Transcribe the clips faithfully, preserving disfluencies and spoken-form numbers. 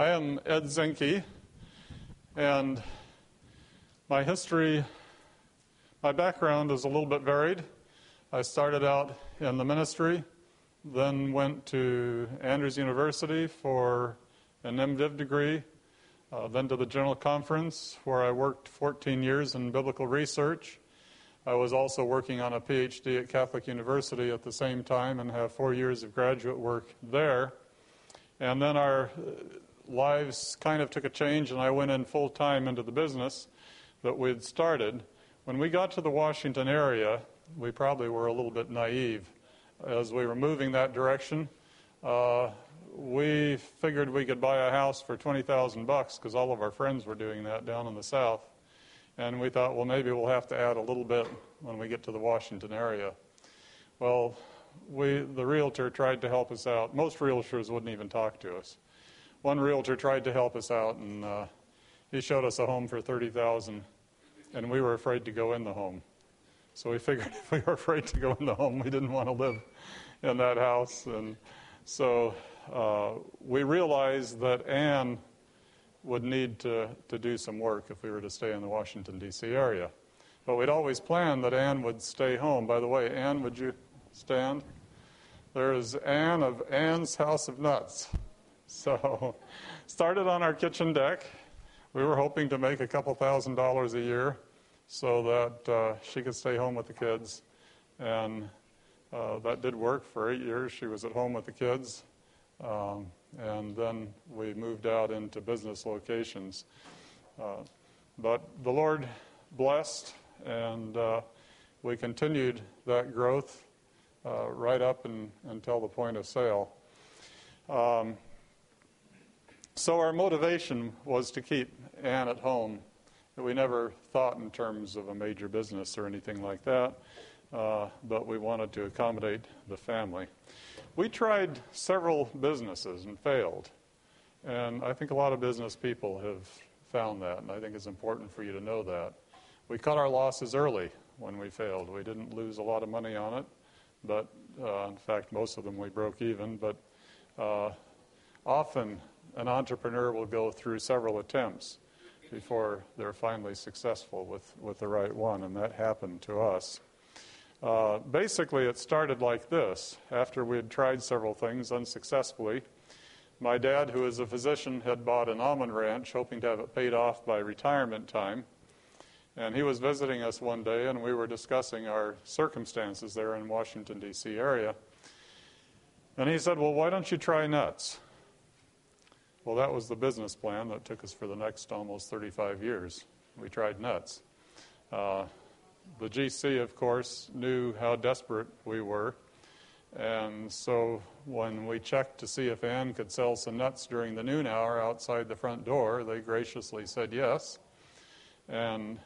I am Ed Zinke, and my history, my background is a little bit varied. I started out in the ministry, then went to Andrews University for an MDiv degree, uh, then to the General Conference, where I worked fourteen years in biblical research. I was also working on a PhD at Catholic University at the same time and have four years of graduate work there. And then our lives kind of took a change, and I went in full-time into the business that we'd started. When we got to the Washington area, we probably were a little bit naive. As we were moving that direction, uh, we figured we could buy a house for twenty thousand bucks because all of our friends were doing that down in the South. And we thought, well, maybe we'll have to add a little bit when we get to the Washington area. Well, we the realtor tried to help us out. Most realtors wouldn't even talk to us. One realtor tried to help us out, and uh, he showed us a home for thirty thousand dollars, and we were afraid to go in the home. So we figured if we were afraid to go in the home, we didn't want to live in that house. And so uh, we realized that Ann would need to, to do some work if we were to stay in the Washington, D C area. But we'd always planned that Ann would stay home. By the way, Ann, would you stand? There is Ann of Ann's House of Nuts. So started on our kitchen deck. We were hoping to make a couple thousand dollars a year so that uh, she could stay home with the kids. And uh, that did work. For eight years, she was at home with the kids. Um, and then we moved out into business locations. Uh, but the Lord blessed, and uh, we continued that growth uh, right up and, until the point of sale. Um, So our motivation was to keep Ann at home. We never thought in terms of a major business or anything like that, uh, but we wanted to accommodate the family. We tried several businesses and failed, and I think a lot of business people have found that, and I think it's important for you to know that. We cut our losses early when we failed. We didn't lose a lot of money on it, but uh, in fact, most of them we broke even, but uh, often an entrepreneur will go through several attempts before they're finally successful with, with the right one, and that happened to us. Uh, basically, it started like this. After we had tried several things unsuccessfully, my dad, who is a physician, had bought an almond ranch, hoping to have it paid off by retirement time. And he was visiting us one day, and we were discussing our circumstances there in Washington, D C area. And he said, well, why don't you try nuts? Well, that was the business plan that took us for the next almost thirty-five years. We tried nuts. Uh, the G C, of course, knew how desperate we were. And so when we checked to see if Ann could sell some nuts during the noon hour outside the front door, they graciously said yes. And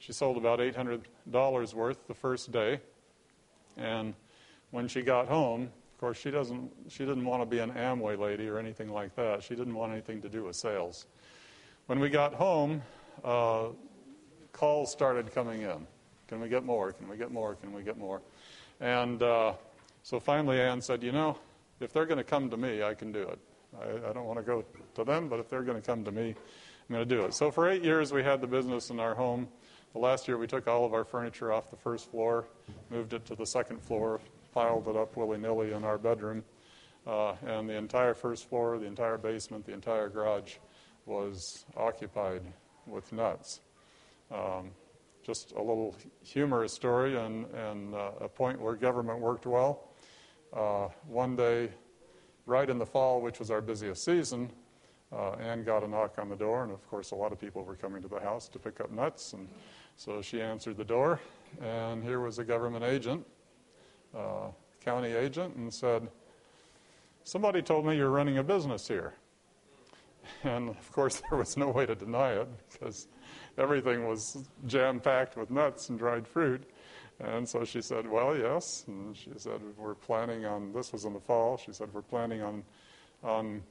she sold about eight hundred dollars worth the first day. And when she got home, Of course, she doesn't. She didn't want to be an Amway lady or anything like that. She didn't want anything to do with sales. When we got home, uh, calls started coming in. Can we get more? Can we get more? Can we get more? And uh, so finally, Ann said, "You know, if they're going to come to me, I can do it. I, I don't want to go to them, but if they're going to come to me, I'm going to do it." So for eight years, we had the business in our home. The last year, we took all of our furniture off the first floor, moved it to the second floor, piled it up willy-nilly in our bedroom, uh, and the entire first floor, the entire basement, the entire garage was occupied with nuts. Um, just a little humorous story and, and uh, a point where government worked well. Uh, one day, right in the fall, which was our busiest season, uh, Ann got a knock on the door, and of course a lot of people were coming to the house to pick up nuts, and so she answered the door, and here was a government agent, Uh, county agent, and said, somebody told me you're running a business here. And of course there was no way to deny it because everything was jam-packed with nuts and dried fruit. And so she said, well, yes. And she said, we're planning on, this was in the fall, she said, we're planning on, on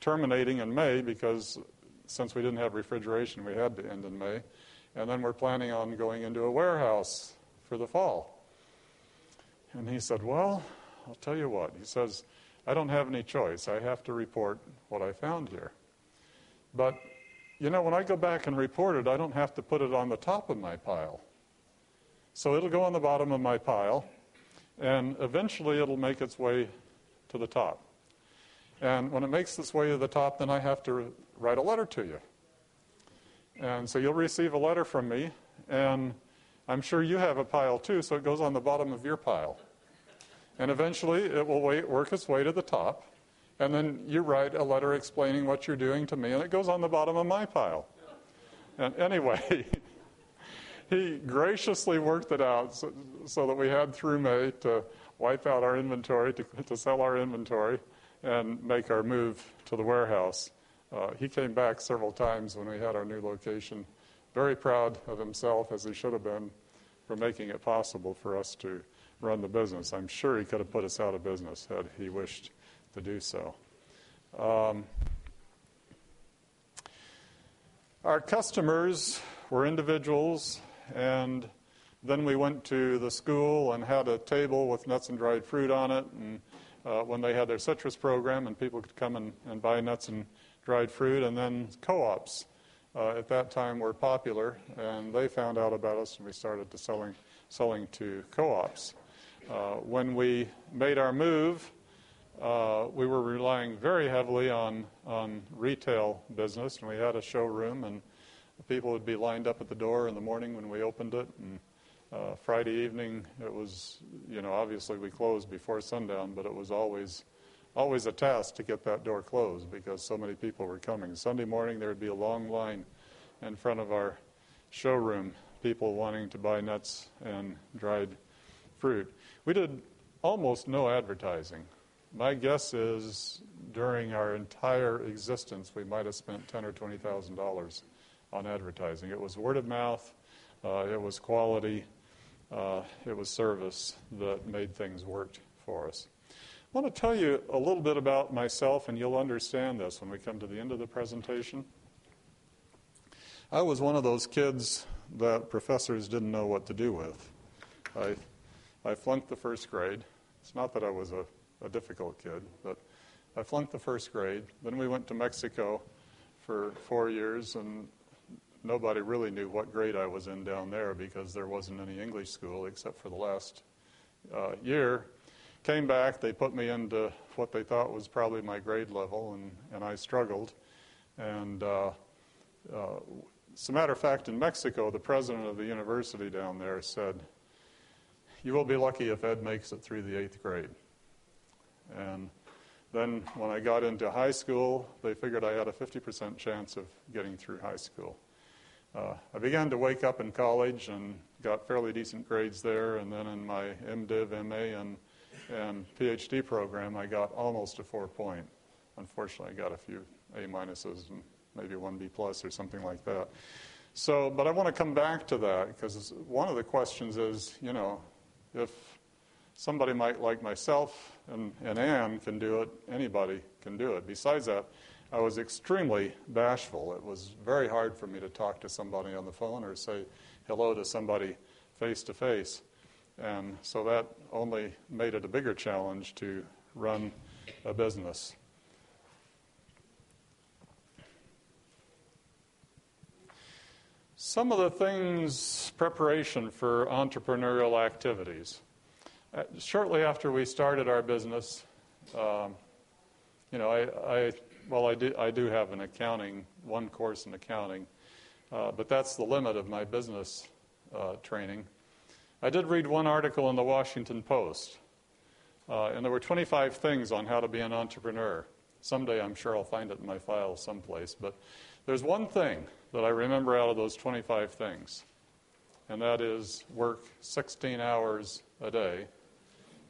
terminating in May because since we didn't have refrigeration, we had to end in May. And then we're planning on going into a warehouse for the fall. And he said, well, I'll tell you what. He says, I don't have any choice. I have to report what I found here. But, you know, when I go back and report it, I don't have to put it on the top of my pile. So it'll go on the bottom of my pile, and eventually it'll make its way to the top. And when it makes its way to the top, then I have to write a letter to you. And so you'll receive a letter from me, and I'm sure you have a pile too, so it goes on the bottom of your pile. And eventually it will work its way to the top, and then you write a letter explaining what you're doing to me, and it goes on the bottom of my pile. And anyway, he graciously worked it out so, so that we had through May to wipe out our inventory, to, to sell our inventory, and make our move to the warehouse. Uh, he came back several times when we had our new location, very proud of himself, as he should have been, for making it possible for us to run the business. I'm sure he could have put us out of business had he wished to do so. Um, our customers were individuals, and then we went to the school and had a table with nuts and dried fruit on it, and uh, when they had their citrus program, and people could come and, and buy nuts and dried fruit, and then co-ops uh, at that time were popular, and they found out about us, and we started to selling, selling to co-ops. Uh, when we made our move, uh, we were relying very heavily on, on retail business, and we had a showroom, and people would be lined up at the door in the morning when we opened it, and uh, Friday evening it was, you know, obviously we closed before sundown, but it was always Always a task to get that door closed because so many people were coming. Sunday morning there would be a long line in front of our showroom, people wanting to buy nuts and dried fruit. We did almost no advertising. My guess is during our entire existence we might have spent ten thousand dollars or twenty thousand dollars on advertising. It was word of mouth, uh, it was quality, uh, it was service that made things work for us. I want to tell you a little bit about myself, and you'll understand this when we come to the end of the presentation. I was one of those kids that professors didn't know what to do with. I, I flunked the first grade. It's not that I was a, a difficult kid, but I flunked the first grade. Then we went to Mexico for four years, and nobody really knew what grade I was in down there because there wasn't any English school except for the last uh, year. Came back, they put me into what they thought was probably my grade level, and, and I struggled. And uh, uh, as a matter of fact, in Mexico, the president of the university down there said, "You will be lucky if Ed makes it through the eighth grade." And then when I got into high school, they figured I had a fifty percent chance of getting through high school. Uh, I began to wake up in college and got fairly decent grades there, and then in my MDiv, M A, and and PhD program, I got almost a four point. Unfortunately, I got a few A minuses and maybe one B plus or something like that. So, but I want to come back to that because one of the questions is, you know, if somebody might like myself and, and Ann can do it, anybody can do it. Besides that, I was extremely bashful. It was very hard for me to talk to somebody on the phone or say hello to somebody face to face. And so that only made it a bigger challenge to run a business. Some of the things, preparation for entrepreneurial activities. Uh, shortly after we started our business, um, you know, I, I well, I do, I do have an accounting, one course in accounting, uh, but that's the limit of my business uh, training. I did read one article in the Washington Post, uh, and there were twenty-five things on how to be an entrepreneur. Someday I'm sure I'll find it in my file someplace, but there's one thing that I remember out of those twenty-five things, and that is work sixteen hours a day.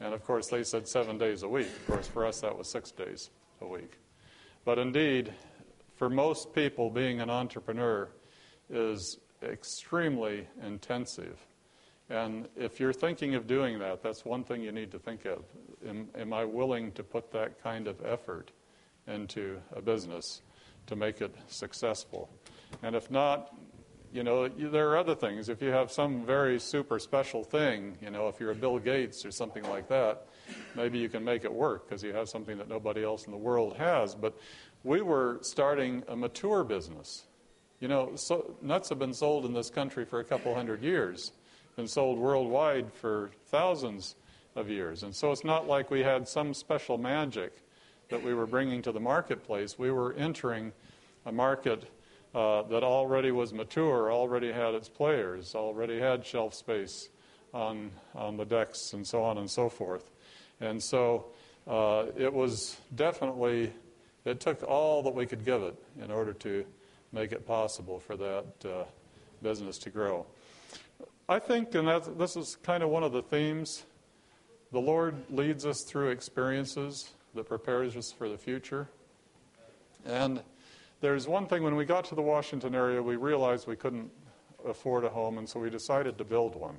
And of course they said seven days a week. Of course for us that was six days a week. But indeed, for most people, being an entrepreneur is extremely intensive. And if you're thinking of doing that, that's one thing you need to think of. Am, am I willing to put that kind of effort into a business to make it successful? And if not, you know, there are other things. If you have some very super special thing, you know, if you're a Bill Gates or something like that, maybe you can make it work because you have something that nobody else in the world has. But we were starting a mature business. You know, so nuts have been sold in this country for a couple hundred years, been sold worldwide for thousands of years. And so it's not like we had some special magic that we were bringing to the marketplace. We were entering a market uh, that already was mature, already had its players, already had shelf space on on the decks and so on and so forth. And so uh, it was definitely, it took all that we could give it in order to make it possible for that uh, business to grow. I think, and that's, this is kind of one of the themes, the Lord leads us through experiences that prepares us for the future. And there's one thing, when we got to the Washington area, we realized we couldn't afford a home, and so we decided to build one.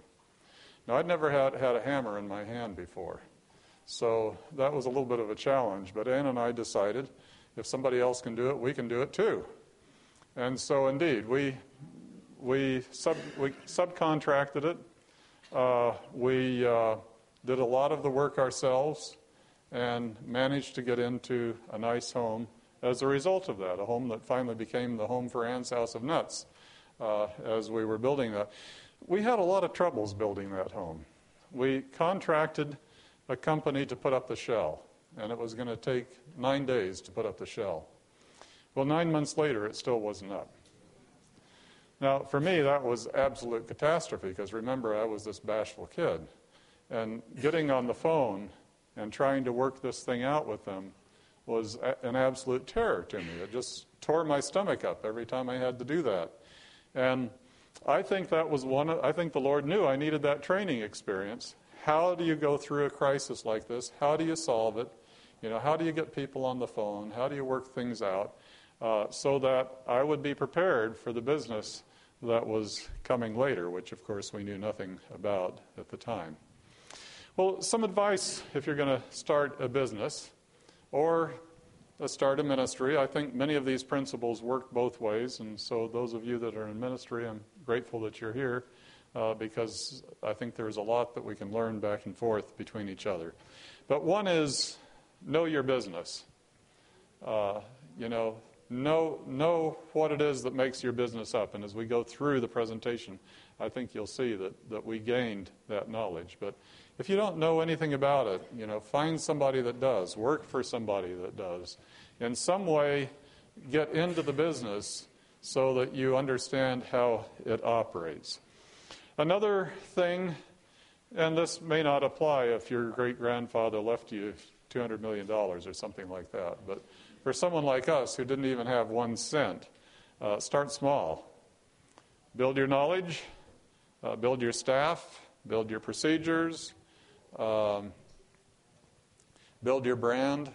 Now, I'd never had, had a hammer in my hand before, so that was a little bit of a challenge. But Ann and I decided, if somebody else can do it, we can do it too. And so, indeed, we we sub we subcontracted it. Uh, we uh, did a lot of the work ourselves, and managed to get into a nice home as a result of that. A home that finally became the home for Ann's House of Nuts. Uh, as we were building that, we had a lot of troubles building that home. We contracted a company to put up the shell, and it was going to take nine days to put up the shell. Well, nine months later, it still wasn't up. Now, for me, that was absolute catastrophe, because remember, I was this bashful kid. And getting on the phone and trying to work this thing out with them was a- an absolute terror to me. It just tore my stomach up every time I had to do that. And I think that was one, I think the Lord knew I needed that training experience. How do you go through a crisis like this? How do you solve it? You know, how do you get people on the phone? How do you work things out? Uh, so that I would be prepared for the business that was coming later, which, of course, we knew nothing about at the time. Well, some advice if you're going to start a business or start a ministry. I think many of these principles work both ways, and so those of you that are in ministry, I'm grateful that you're here uh, because I think there's a lot that we can learn back and forth between each other. But one is know your business. Uh, you know, Know, know what it is that makes your business up. And as we go through the presentation, I think you'll see that, that we gained that knowledge. But if you don't know anything about it, you know, find somebody that does, work for somebody that does. In some way, get into the business so that you understand how it operates. Another thing, and this may not apply if your great-grandfather left you two hundred million dollars or something like that, but for someone like us who didn't even have one cent, uh, start small. Build your knowledge, uh, build your staff, build your procedures, um, build your brand,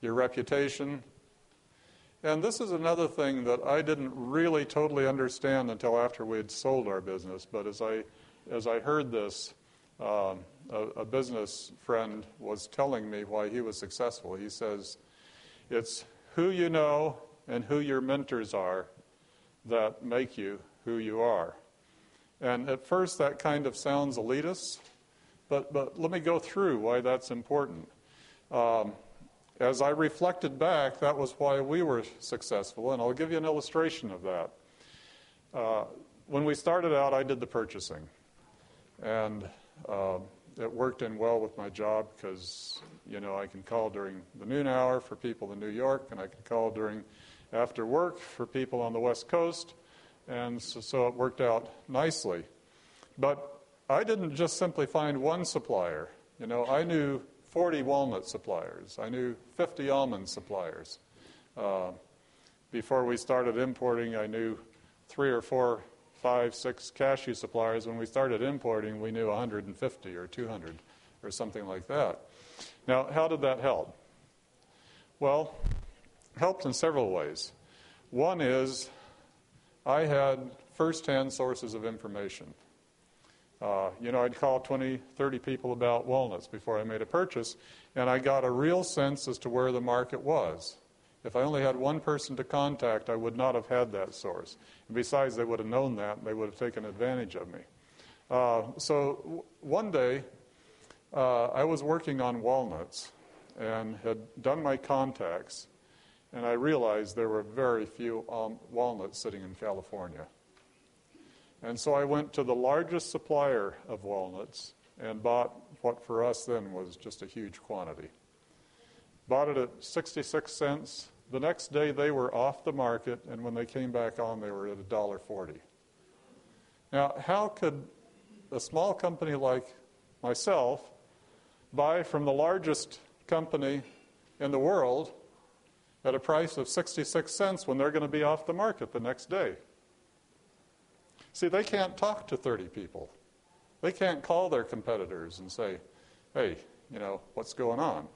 your reputation. And this is another thing that I didn't really totally understand until after we had sold our business. But as I, as I heard this, um, a, a business friend was telling me why he was successful. He says, it's who you know and who your mentors are that make you who you are. And at first that kind of sounds elitist, but, but let me go through why that's important. Um, as I reflected back, that was why we were successful, and I'll give you an illustration of that. Uh, when we started out, I did the purchasing, and uh, it worked in well with my job because, you know, I can call during the noon hour for people in New York, and I can call during after work for people on the West Coast, and so, so it worked out nicely. But I didn't just simply find one supplier. You know, I knew forty walnut suppliers. I knew fifty almond suppliers. Uh, before we started importing, I knew three or four, five, six cashew suppliers. When we started importing, we knew one hundred fifty or two hundred or something like that. Now, how did that help? Well, it helped in several ways. One is I had first-hand sources of information. Uh, you know, I'd call twenty, thirty people about walnuts before I made a purchase, and I got a real sense as to where the market was. If I only had one person to contact, I would not have had that source. And besides, they would have known that, and they would have taken advantage of me. Uh, so w- one day, uh, I was working on walnuts and had done my contacts, and I realized there were very few um, walnuts sitting in California. And so I went to the largest supplier of walnuts and bought what for us then was just a huge quantity. Bought it at sixty-six cents. The next day they were off the market, and when they came back on, they were at a dollar forty. Now, how could a small company like myself buy from the largest company in the world at a price of sixty-six cents when they're going to be off the market the next day? See, they can't talk to thirty people. They can't call their competitors and say, hey, you know, what's going on?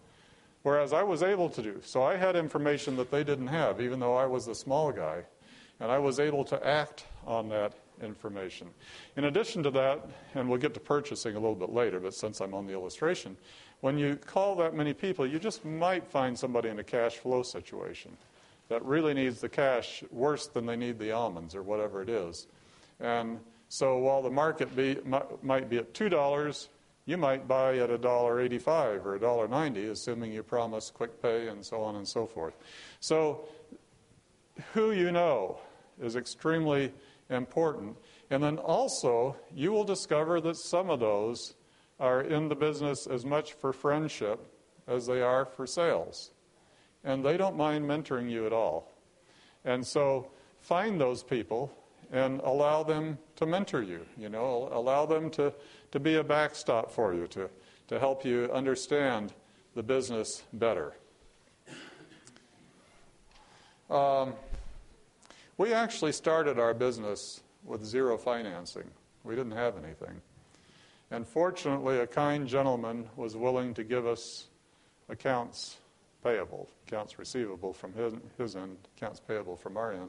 Whereas I was able to do. So I had information that they didn't have, even though I was the small guy, and I was able to act on that information. In addition to that, and we'll get to purchasing a little bit later, but since I'm on the illustration, when you call that many people, you just might find somebody in a cash flow situation that really needs the cash worse than they need the almonds or whatever it is. And so while the market be, might be at two dollars, you might buy at a dollar eighty-five or a dollar ninety, assuming you promise quick pay and so on and so forth. So who you know is extremely important. And then also, you will discover that some of those are in the business as much for friendship as they are for sales. And they don't mind mentoring you at all. And so find those people and allow them to mentor you, you know, allow them to, to be a backstop for you, to, to help you understand the business better. Um, we actually started our business with zero financing. We didn't have anything. And fortunately, a kind gentleman was willing to give us accounts payable, accounts receivable from his, his end, accounts payable from our end.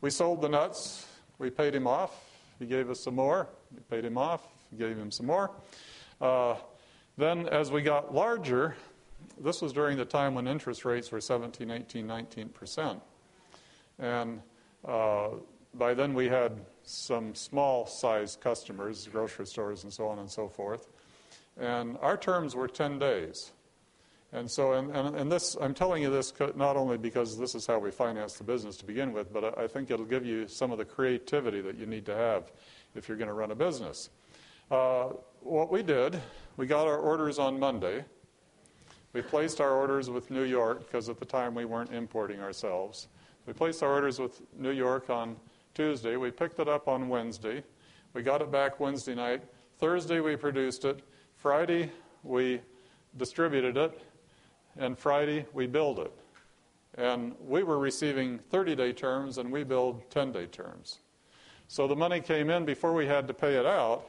We sold the nuts. We paid him off. He gave us some more. We paid him off. We gave him some more. Uh, then as we got larger, this was during the time when interest rates were seventeen, eighteen, nineteen percent. And uh, by then we had some small-sized customers, grocery stores and so on and so forth. And our terms were ten days. And so, and, and, and this, I'm telling you this not only because this is how we finance the business to begin with, but I, I think it'll give you some of the creativity that you need to have if you're going to run a business. Uh, what we did, we got our orders on Monday. We placed our orders with New York because at the time we weren't importing ourselves. We placed our orders with New York on Tuesday. We picked it up on Wednesday. We got it back Wednesday night. Thursday we produced it. Friday we distributed it. And Friday, we billed it. And we were receiving thirty-day terms, and we billed ten-day terms. So the money came in before we had to pay it out.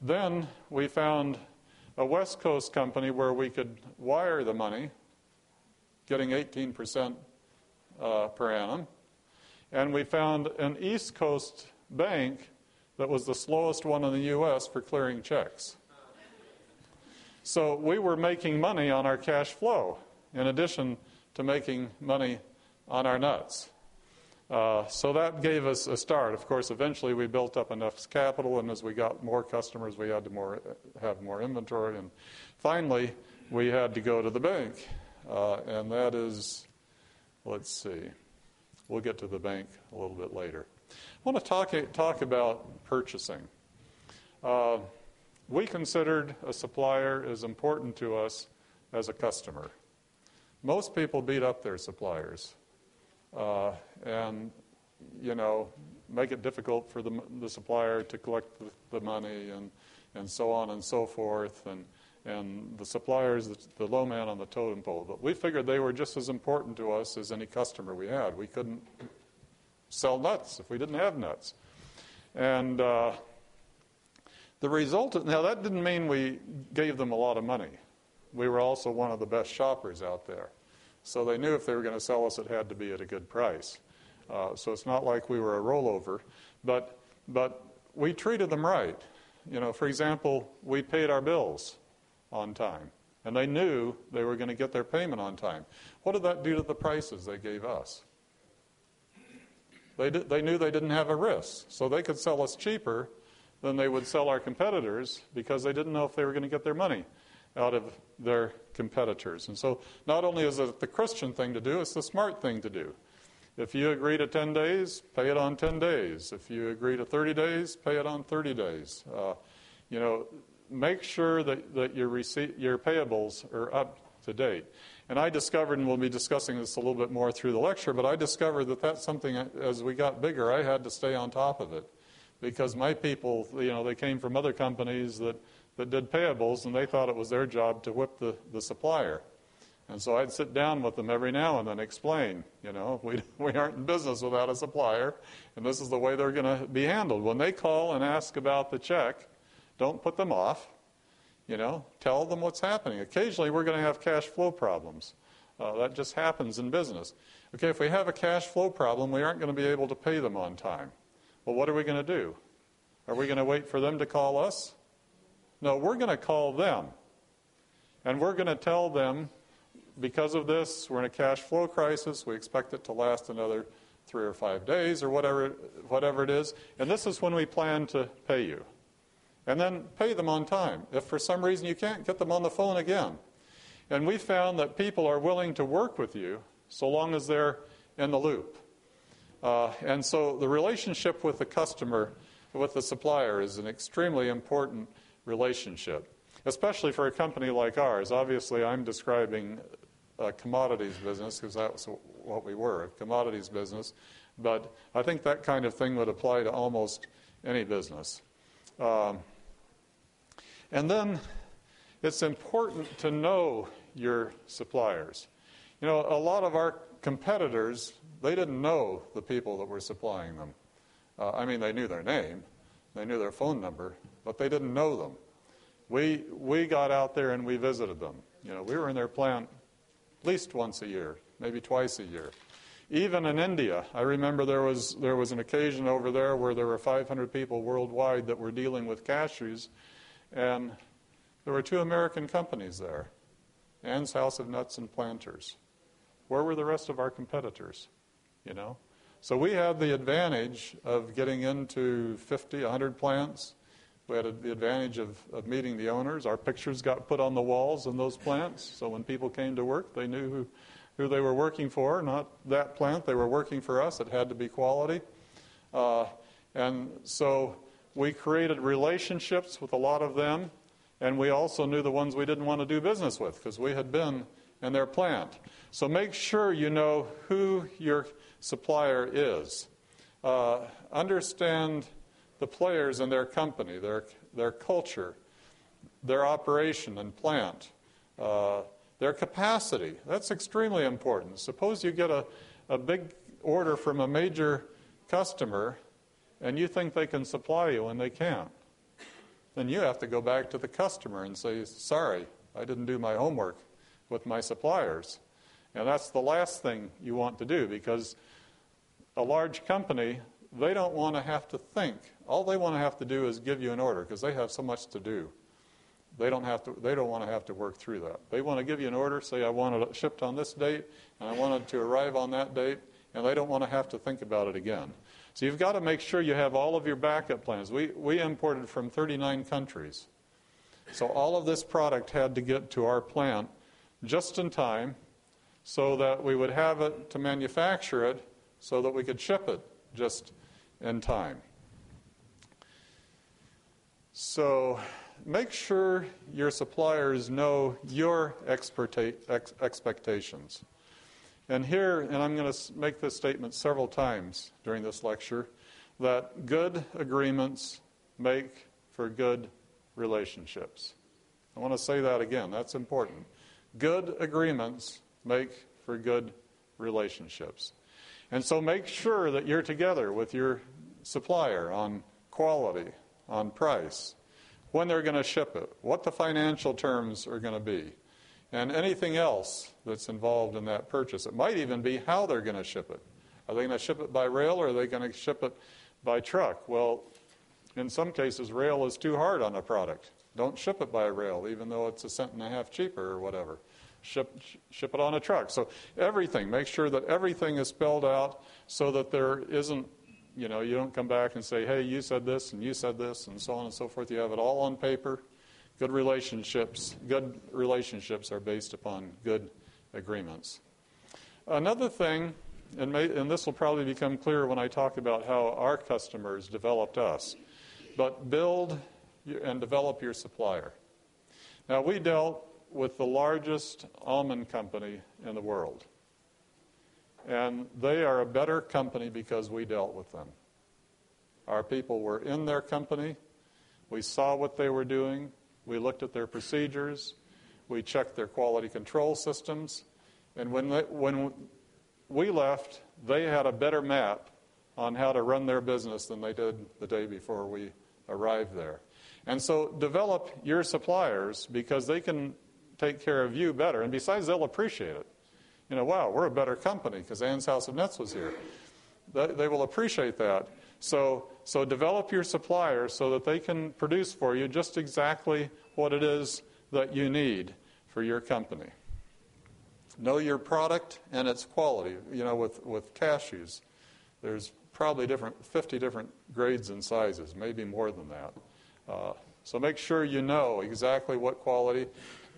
Then we found a West Coast company where we could wire the money, getting eighteen percent uh, per annum. And we found an East Coast bank that was the slowest one in the U S for clearing checks. So we were making money on our cash flow in addition to making money on our nuts. Uh, so that gave us a start. Of course, eventually we built up enough capital, and as we got more customers, we had to more, have more inventory. And finally, we had to go to the bank. Uh, and that is, let's see, we'll get to the bank a little bit later. I want to talk, talk about purchasing. Uh, We considered a supplier as important to us as a customer. Most people beat up their suppliers uh, and, you know, make it difficult for the, the supplier to collect the, the money and, and so on and so forth. And, and the supplier is the, the low man on the totem pole. But we figured they were just as important to us as any customer we had. We couldn't sell nuts if we didn't have nuts. And... Uh, The result, now that didn't mean we gave them a lot of money. We were also one of the best shoppers out there. So they knew if they were going to sell us, it had to be at a good price. Uh, so it's not like we were a rollover. But but we treated them right. You know, for example, we paid our bills on time. And they knew they were going to get their payment on time. What did that do to the prices they gave us? They, did, they knew they didn't have a risk. So they could sell us cheaper than they would sell our competitors because they didn't know if they were going to get their money out of their competitors. And so not only is it the Christian thing to do, it's the smart thing to do. If you agree to ten days, pay it on ten days. If you agree to thirty days, pay it on thirty days. Uh, you know, make sure that, that your, receipt, your payables are up to date. And I discovered, and we'll be discussing this a little bit more through the lecture, but I discovered that that's something, as we got bigger, I had to stay on top of it. Because my people, you know, they came from other companies that, that did payables, and they thought it was their job to whip the, the supplier. And so I'd sit down with them every now and then, explain, you know, we, we aren't in business without a supplier, and this is the way they're going to be handled. When they call and ask about the check, don't put them off. You know, tell them what's happening. Occasionally, we're going to have cash flow problems. Uh, that just happens in business. Okay, if we have a cash flow problem, we aren't going to be able to pay them on time. Well, what are we going to do? Are we going to wait for them to call us? No, we're going to call them. And we're going to tell them, because of this, we're in a cash flow crisis. We expect it to last another three or five days or whatever, whatever it is. And this is when we plan to pay you. And then pay them on time. If for some reason you can't, get them on the phone again. And we found that people are willing to work with you so long as they're in the loop. Uh, and so the relationship with the customer, with the supplier, is an extremely important relationship, especially for a company like ours. Obviously, I'm describing a commodities business because that's what we were, a commodities business. But I think that kind of thing would apply to almost any business. Um, And then it's important to know your suppliers. You know, a lot of our competitors, they didn't know the people that were supplying them. Uh, I mean, they knew their name, they knew their phone number, but they didn't know them. We, we got out there and we visited them. You know, we were in their plant at least once a year, maybe twice a year. Even in India, I remember there was, there was an occasion over there where there were five hundred people worldwide that were dealing with cashews. And there were two American companies there, Ann's House of Nuts and Planters. Where were the rest of our competitors, you know? So we had the advantage of getting into fifty, one hundred plants. We had a, the advantage of, of meeting the owners. Our pictures got put on the walls in those plants. So when people came to work, they knew who, who they were working for, not that plant. They were working for us. It had to be quality. Uh, and so... We created relationships with a lot of them, and we also knew the ones we didn't want to do business with because we had been in their plant. So make sure you know who your supplier is. Uh, understand the players and their company, their, their culture, their operation and plant, uh, their capacity. That's extremely important. Suppose you get a, a big order from a major customer and you think they can supply you and they can't, then you have to go back to the customer and say, sorry, I didn't do my homework with my suppliers. And that's the last thing you want to do because a large company, they don't want to have to think. All they want to have to do is give you an order because they have so much to do. They don't have to, they don't want to have to work through that. They want to give you an order, say I want it shipped on this date and I want it to arrive on that date, and they don't want to have to think about it again. So you've got to make sure you have all of your backup plans. We, we imported from thirty-nine countries. So all of this product had to get to our plant just in time so that we would have it to manufacture it so that we could ship it just in time. So make sure your suppliers know your experta- ex- expectations. And here, and I'm going to make this statement several times during this lecture, that good agreements make for good relationships. I want to say that again. That's important. Good agreements make for good relationships. And so make sure that you're together with your supplier on quality, on price, when they're going to ship it, what the financial terms are going to be, and anything else that's involved in that purchase. It might even be how they're going to ship it. Are they going to ship it by rail or are they going to ship it by truck? Well, in some cases, rail is too hard on a product. Don't ship it by rail, even though it's a cent and a half cheaper or whatever. Ship, sh- ship it on a truck. So everything, make sure that everything is spelled out so that there isn't You know, you don't come back and say, hey, you said this and you said this and so on and so forth. You have it all on paper. Good relationships, good relationships are based upon good agreements. Another thing, and, may, and this will probably become clear when I talk about how our customers developed us, but build and develop your supplier. Now, we dealt with the largest almond company in the world. And they are a better company because we dealt with them. Our people were in their company. We saw what they were doing. We looked at their procedures. We checked their quality control systems. And when they, when we left, they had a better map on how to run their business than they did the day before we arrived there. And so develop your suppliers because they can take care of you better. And besides, they'll appreciate it. You know, wow, we're a better company because Ann's House of Nuts was here. They will appreciate that. So, so develop your suppliers so that they can produce for you just exactly what it is that you need for your company. Know your product and its quality. You know, with, with cashews, there's probably different fifty different grades and sizes, maybe more than that. Uh, so make sure you know exactly what quality.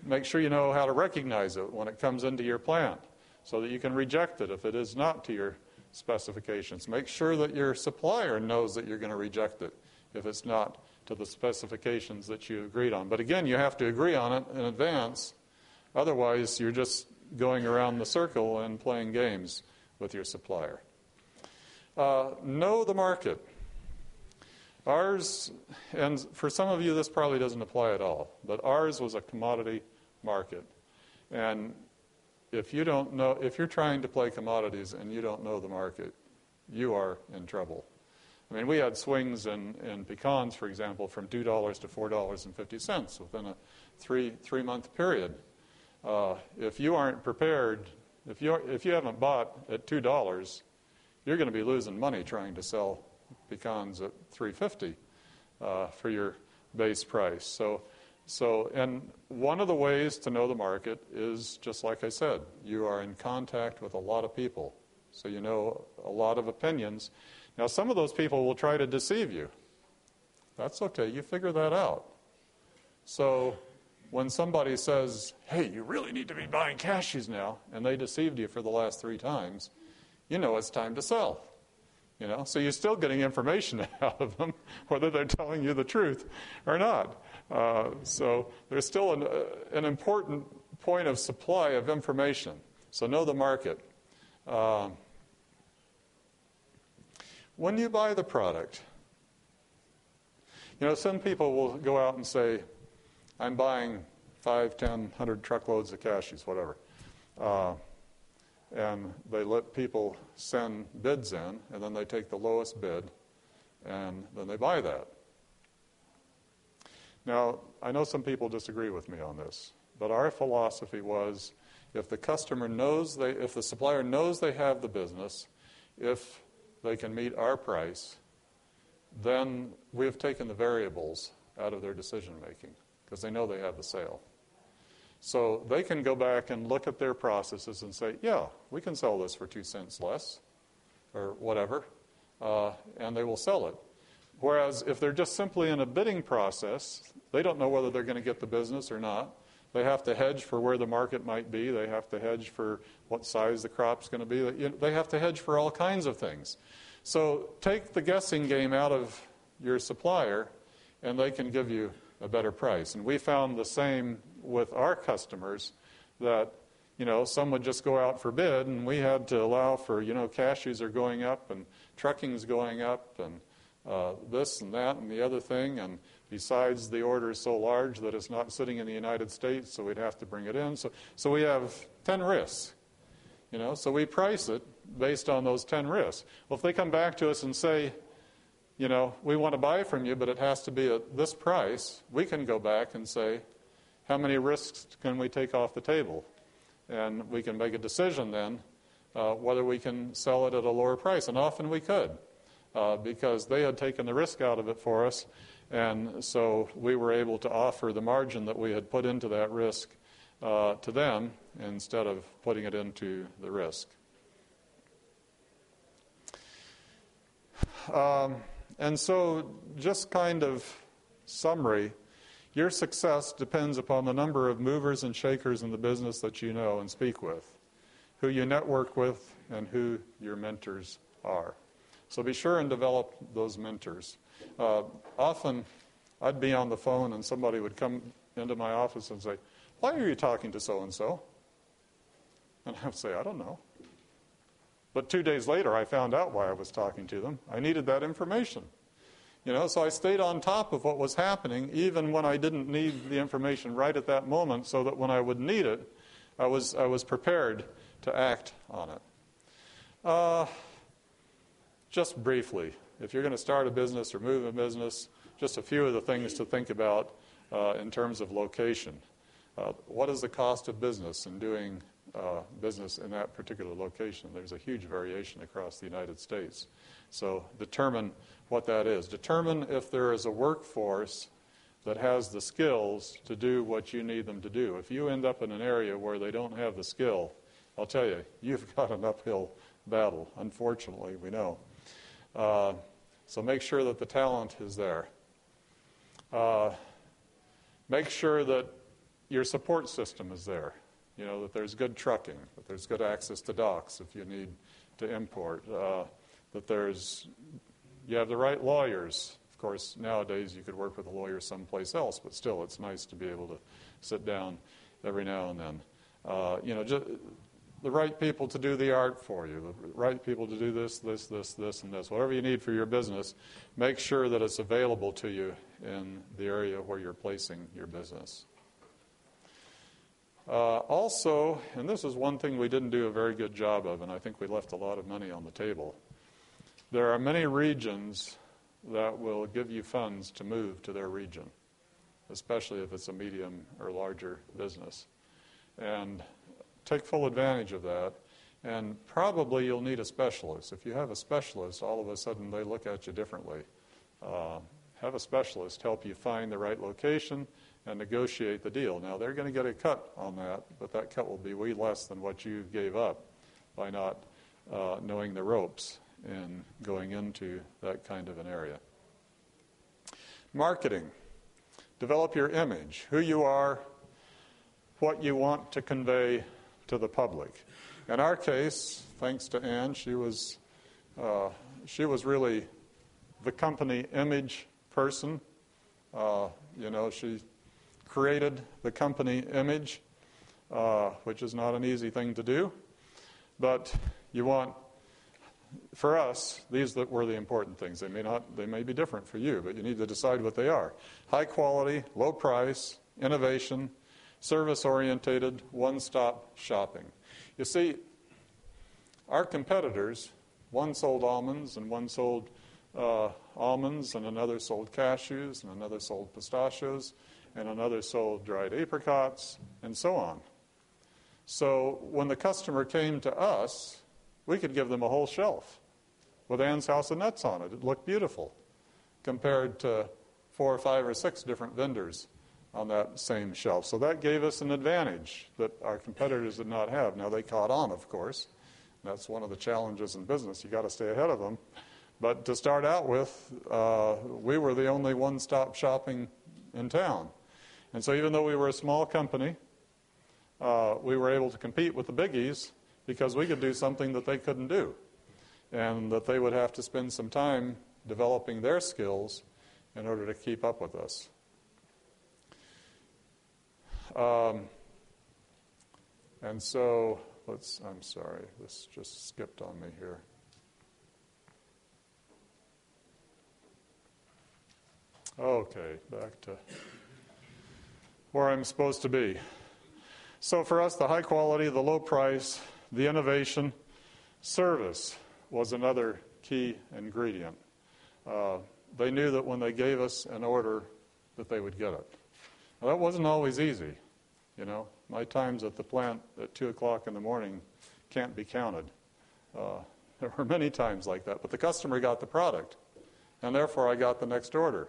Make sure you know how to recognize it when it comes into your plant, so that you can reject it if it is not to your specifications. Make sure that your supplier knows that you're going to reject it if it's not to the specifications that you agreed on. But again, you have to agree on it in advance. Otherwise, you're just going around the circle and playing games with your supplier. Uh, know the market. Ours, and for some of you this probably doesn't apply at all, but ours was a commodity market. And if you don't know, if you're trying to play commodities and you don't know the market, you are in trouble. I mean, we had swings in, in pecans, for example, from two dollars to four dollars and fifty cents within a three, three-month period. Uh, if you aren't prepared, if you if you haven't bought at two dollars, you're going to be losing money trying to sell pecans at three dollars and fifty cents uh, for your base price. So. So, and one of the ways to know the market is, just like I said, you are in contact with a lot of people. So you know a lot of opinions. Now, some of those people will try to deceive you. That's okay. You figure that out. So when somebody says, hey, you really need to be buying cashews now, and they deceived you for the last three times, you know it's time to sell. You know, so you're still getting information out of them, whether they're telling you the truth or not. Uh, so there's still an, uh, an important point of supply of information. So know the market. Uh, when you buy the product, you know, some people will go out and say, I'm buying five, ten, one hundred truckloads of cashews, whatever. Uh, and they let people send bids in, and then they take the lowest bid, and then they buy that. Now, I know some people disagree with me on this, but our philosophy was if the customer knows, they, if the supplier knows they have the business, if they can meet our price, then we have taken the variables out of their decision-making because they know they have the sale. So they can go back and look at their processes and say, yeah, we can sell this for two cents less or whatever, uh, and they will sell it. Whereas if they're just simply in a bidding process, they don't know whether they're going to get the business or not. They have to hedge for where the market might be. They have to hedge for what size the crop's going to be. They have to hedge for all kinds of things. So take the guessing game out of your supplier, and they can give you a better price. And we found the same with our customers that, you know, some would just go out for bid, and we had to allow for, you know, cashews are going up and trucking's going up and uh, this and that and the other thing. And besides, the order is so large that it's not sitting in the United States, so we'd have to bring it in. So, so we have ten risks, you know, so we price it based on those ten risks. Well, if they come back to us and say, you know, we want to buy from you, but it has to be at this price, we can go back and say, how many risks can we take off the table? And we can make a decision then uh, whether we can sell it at a lower price. And often we could uh, because they had taken the risk out of it for us. And so we were able to offer the margin that we had put into that risk uh, to them instead of putting it into the risk. Um, and so just kind of summary, your success depends upon the number of movers and shakers in the business that you know and speak with, who you network with, and who your mentors are. So be sure and develop those mentors. Uh, often I'd be on the phone and somebody would come into my office and say, why are you talking to so-and-so? And I would say, I don't know. But two days later, I found out why I was talking to them. I needed that information. You know, so I stayed on top of what was happening, even when I didn't need the information right at that moment, so that when I would need it, I was, I was prepared to act on it. Uh, just briefly, if you're going to start a business or move a business, just a few of the things to think about uh, in terms of location. Uh, what is the cost of business in doing uh, business in that particular location? There's a huge variation across the United States. So determine what that is. Determine if there is a workforce that has the skills to do what you need them to do. If you end up in an area where they don't have the skill, I'll tell you, you've got an uphill battle, unfortunately, we know. Uh, so make sure that the talent is there. Uh, make sure that your support system is there, you know, that there's good trucking, that there's good access to docks if you need to import, uh, that there's, you have the right lawyers. Of course, nowadays you could work with a lawyer someplace else, but still it's nice to be able to sit down every now and then. Uh, you know, just the right people to do the art for you, the right people to do this, this, this, this, and this. Whatever you need for your business, make sure that it's available to you in the area where you're placing your business. Uh, also, and this is one thing we didn't do a very good job of, and I think we left a lot of money on the table, there are many regions that will give you funds to move to their region, especially if it's a medium or larger business. And take full advantage of that. And probably you'll need a specialist. If you have a specialist, all of a sudden they look at you differently. Uh, have a specialist help you find the right location and negotiate the deal. Now, they're going to get a cut on that, but that cut will be way less than what you gave up by not uh, knowing the ropes in going into that kind of an area. Marketing. Develop your image, who you are, what you want to convey to the public. In our case, thanks to Ann, she was uh, she was really the company image person. Uh, you know, she created the company image, uh, which is not an easy thing to do. But you want, for us, these that were the important things. They may not, they may be different for you, but you need to decide what they are. High quality, low price, innovation, service-oriented, one-stop shopping. You see, our competitors, one sold almonds and one sold uh, almonds and another sold cashews and another sold pistachios and another sold dried apricots and so on. So when the customer came to us, we could give them a whole shelf with Ann's House of Nuts on it. It looked beautiful compared to four or five or six different vendors on that same shelf. So that gave us an advantage that our competitors did not have. Now, they caught on, of course. That's one of the challenges in business. You got to stay ahead of them. But to start out with, uh, we were the only one-stop shopping in town. And so even though we were a small company, uh, we were able to compete with the biggies because we could do something that they couldn't do and that they would have to spend some time developing their skills in order to keep up with us. Um, and so, let's, I'm sorry, this just skipped on me here. Okay, back to where I'm supposed to be. So for us, the high quality, the low price, the innovation, service was another key ingredient. Uh, they knew that when they gave us an order that they would get it. Now, that wasn't always easy. You know, my times at the plant at two o'clock in the morning can't be counted. Uh, there were many times like that, but the customer got the product, and therefore I got the next order.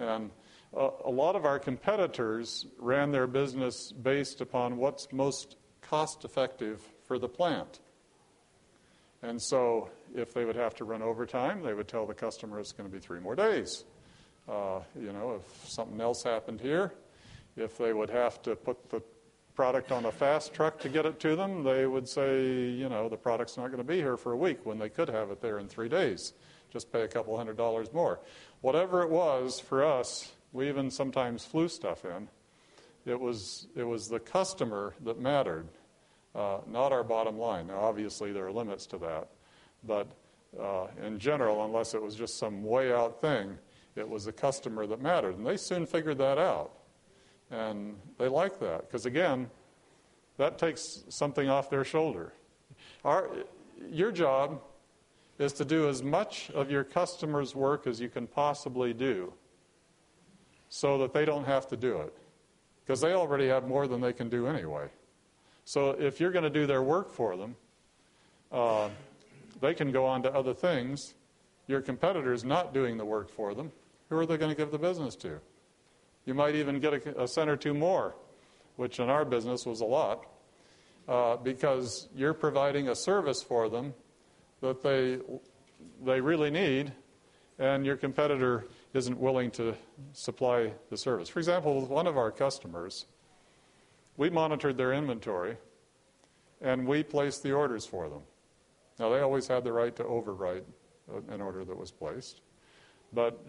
And uh, a lot of our competitors ran their business based upon what's most cost-effective for the plant. And so If they would have to run overtime, they would tell the customer it's going to be three more days. Uh, you know, if something else happened here, if they would have to put the product on a fast truck to get it to them, they would say, you know, the product's not going to be here for a week when they could have it there in three days. Just pay a couple hundred dollars more. Whatever it was for us, we even sometimes flew stuff in. It was it was the customer that mattered, uh, not our bottom line. Now, obviously, there are limits to that. But uh, in general, unless it was just some way-out thing, it was the customer that mattered. And they soon figured that out. And they liked that. Because, again, that takes something off their shoulder. Our, your job is to do as much of your customer's work as you can possibly do so that they don't have to do it. Because they already have more than they can do anyway. So if you're going to do their work for them, uh, they can go on to other things. Your competitor's not doing the work for them. Who are they going to give the business to? You might even get a, a cent or two more, which in our business was a lot, uh, because you're providing a service for them that they they really need, and your competitor isn't willing to supply the service. For example, with one of our customers, we monitored their inventory, and we placed the orders for them. Now, they always had the right to overwrite an order that was placed, but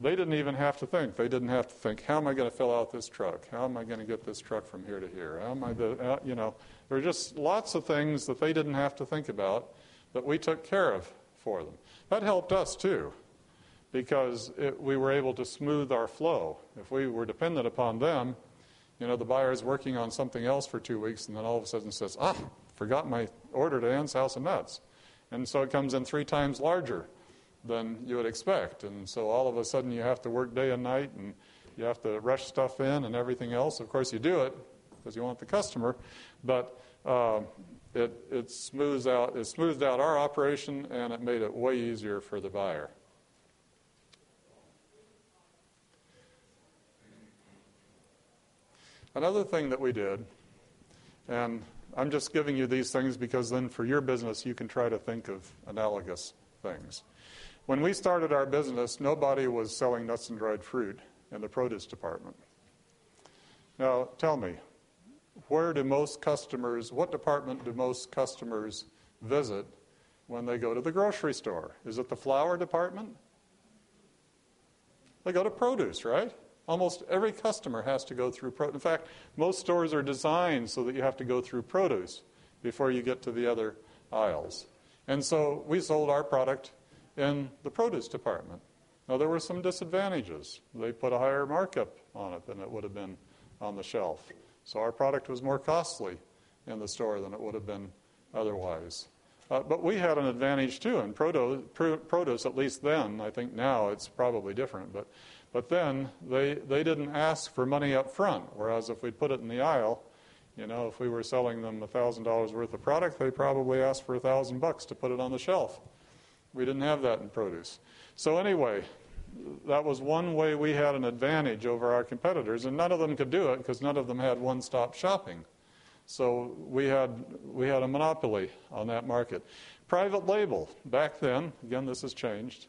they didn't even have to think. They didn't have to think, how am I going to fill out this truck? How am I going to get this truck from here to here? How am I, the, you know, there were just lots of things that they didn't have to think about that we took care of for them. That helped us too, because it, we were able to smooth our flow. If we were dependent upon them, you know, the buyer is working on something else for two weeks, and then all of a sudden says, ah, forgot my order to Ann's House of Nuts. And so it comes in three times larger than you would expect. And so all of a sudden you have to work day and night, and you have to rush stuff in and everything else. Of course, you do it because you want the customer, but uh, it, it, smooths out, it smoothed out our operation, and it made it way easier for the buyer. Another thing that we did, and I'm just giving you these things because then for your business you can try to think of analogous things. When we started our business, nobody was selling nuts and dried fruit in the produce department. Now, tell me, where do most customers, what department do most customers visit when they go to the grocery store? Is it the flour department? They go to produce, right? Almost every customer has to go through produce. In fact, most stores are designed so that you have to go through produce before you get to the other aisles. And so we sold our product in the produce department. Now, there were some disadvantages. They put a higher markup on it than it would have been on the shelf. So our product was more costly in the store than it would have been otherwise. Uh, but we had an advantage, too, in produce, pr- produce, at least then. I think now it's probably different, but... But then they they didn't ask for money up front, whereas if we put it in the aisle, you know, if we were selling them one thousand dollars worth of product, they probably asked for one thousand bucks to put it on the shelf. We didn't have that in produce. So anyway, that was one way we had an advantage over our competitors, and none of them could do it because none of them had one-stop shopping. So we had we had a monopoly on that market. Private label, back then, again, this has changed.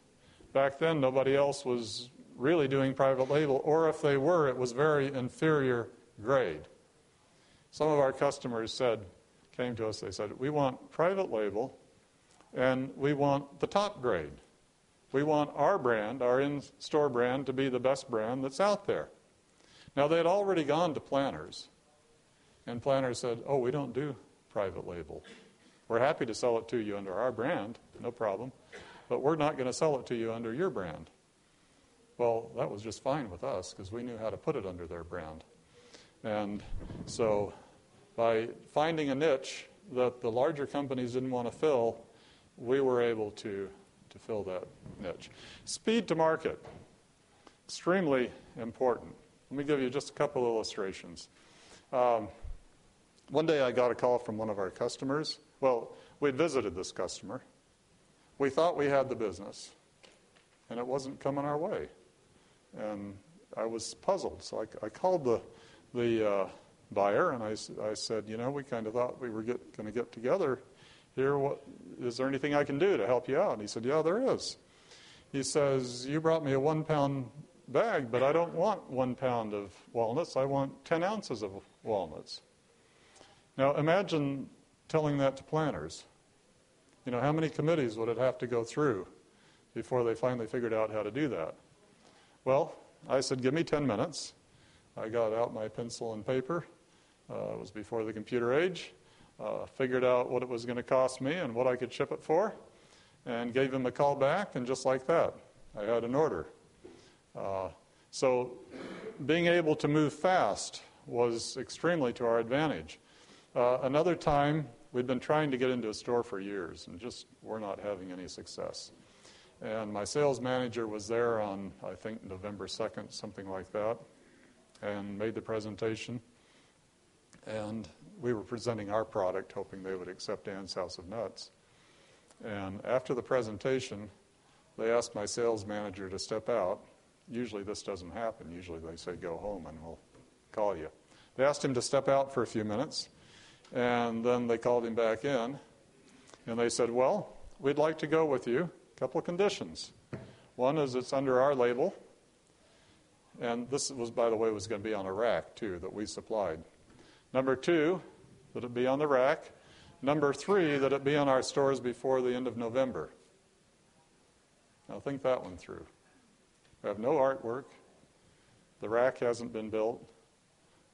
Back then, nobody else was really doing private label, or if they were, it was very inferior grade. Some of our customers said, came to us, they said, we want private label, and we want the top grade. We want our brand, our in-store brand, to be the best brand that's out there. Now, they had already gone to Planters, and Planters said, oh, we don't do private label. We're happy to sell it to you under our brand, no problem, but we're not going to sell it to you under your brand. Well, that was just fine with us because we knew how to put it under their brand. And so by finding a niche that the larger companies didn't want to fill, we were able to, to fill that niche. Speed to market, extremely important. Let me give you just a couple illustrations. Um, one day I got a call from one of our customers. Well, we visited this customer. We thought we had the business, and it wasn't coming our way. And I was puzzled, so I, I called the the uh, buyer, and I, I said, you know, we kind of thought we were going to get together Here, what, is there anything I can do to help you out? And he said, yeah, there is. He says, you brought me a one-pound bag, but I don't want one pound of walnuts. I want ten ounces of walnuts. Now, imagine telling that to planners. You know, how many committees would it have to go through before they finally figured out how to do that? Well, I said, give me ten minutes. I got out my pencil and paper. Uh, it was before the computer age. Uh, figured out what it was going to cost me and what I could ship it for, and gave him a call back, and just like that, I had an order. Uh, so being able to move fast was extremely to our advantage. Uh, another time, we'd been trying to get into a store for years and just were not having any success. And my sales manager was there on, I think, November second, something like that, and made the presentation. And we were presenting our product, hoping they would accept Ann's House of Nuts. And after the presentation, they asked my sales manager to step out. Usually this doesn't happen. Usually they say, go home and we'll call you. They asked him to step out for a few minutes, and then they called him back in. And they said, well, we'd like to go with you. A couple of conditions. One is it's under our label. And this was, by the way, was going to be on a rack, too, that we supplied. Number two, that it be on the rack. Number three, that it be in our stores before the end of November. Now think that one through. We have no artwork. The rack hasn't been built.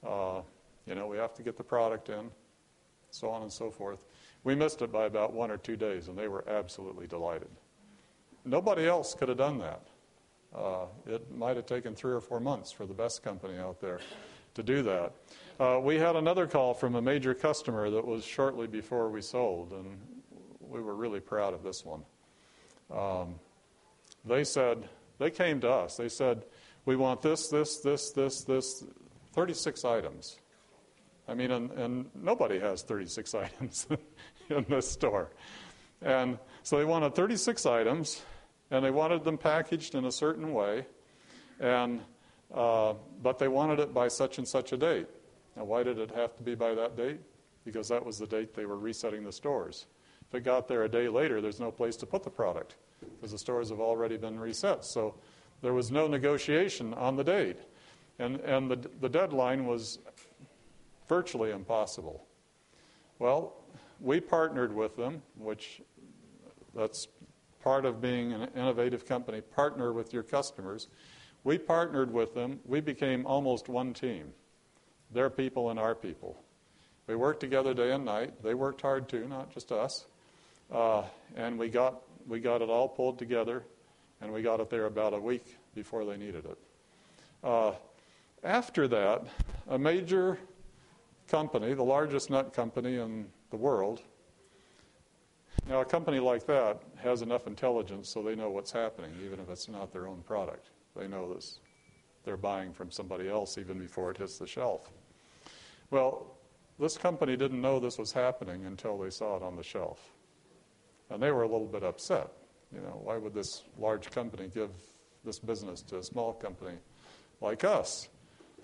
Uh, you know, we have to get the product in, so on and so forth. We missed it by about one or two days, and they were absolutely delighted. Nobody else could have done that. Uh, it might have taken three or four months for the best company out there to do that. Uh, we had another call from a major customer that was shortly before we sold, and we were really proud of this one. Um, they said, they came to us. They said, we want this, this, this, this, this, thirty-six items. I mean, and, and nobody has thirty-six items in this store. And so they wanted thirty-six items, and they wanted them packaged in a certain way, and uh, but they wanted it by such and such a date. Now, why did it have to be by that date? Because that was the date they were resetting the stores. If it got there a day later, there's no place to put the product because the stores have already been reset. So there was no negotiation on the date. And, and the, the deadline was virtually impossible. Well, we partnered with them, which that's part of being an innovative company, partner with your customers. We partnered with them. We became almost one team. Their people and our people. We worked together day and night. They worked hard too, not just us. Uh, and we got we got it all pulled together, and we got it there about a week before they needed it. Uh, after that, a major company, the largest nut company in the world. Now, a company like that has enough intelligence so they know what's happening, even if it's not their own product. They know this. They're buying from somebody else even before it hits the shelf. Well, this company didn't know this was happening until they saw it on the shelf. And they were a little bit upset. You know, why would this large company give this business to a small company like us?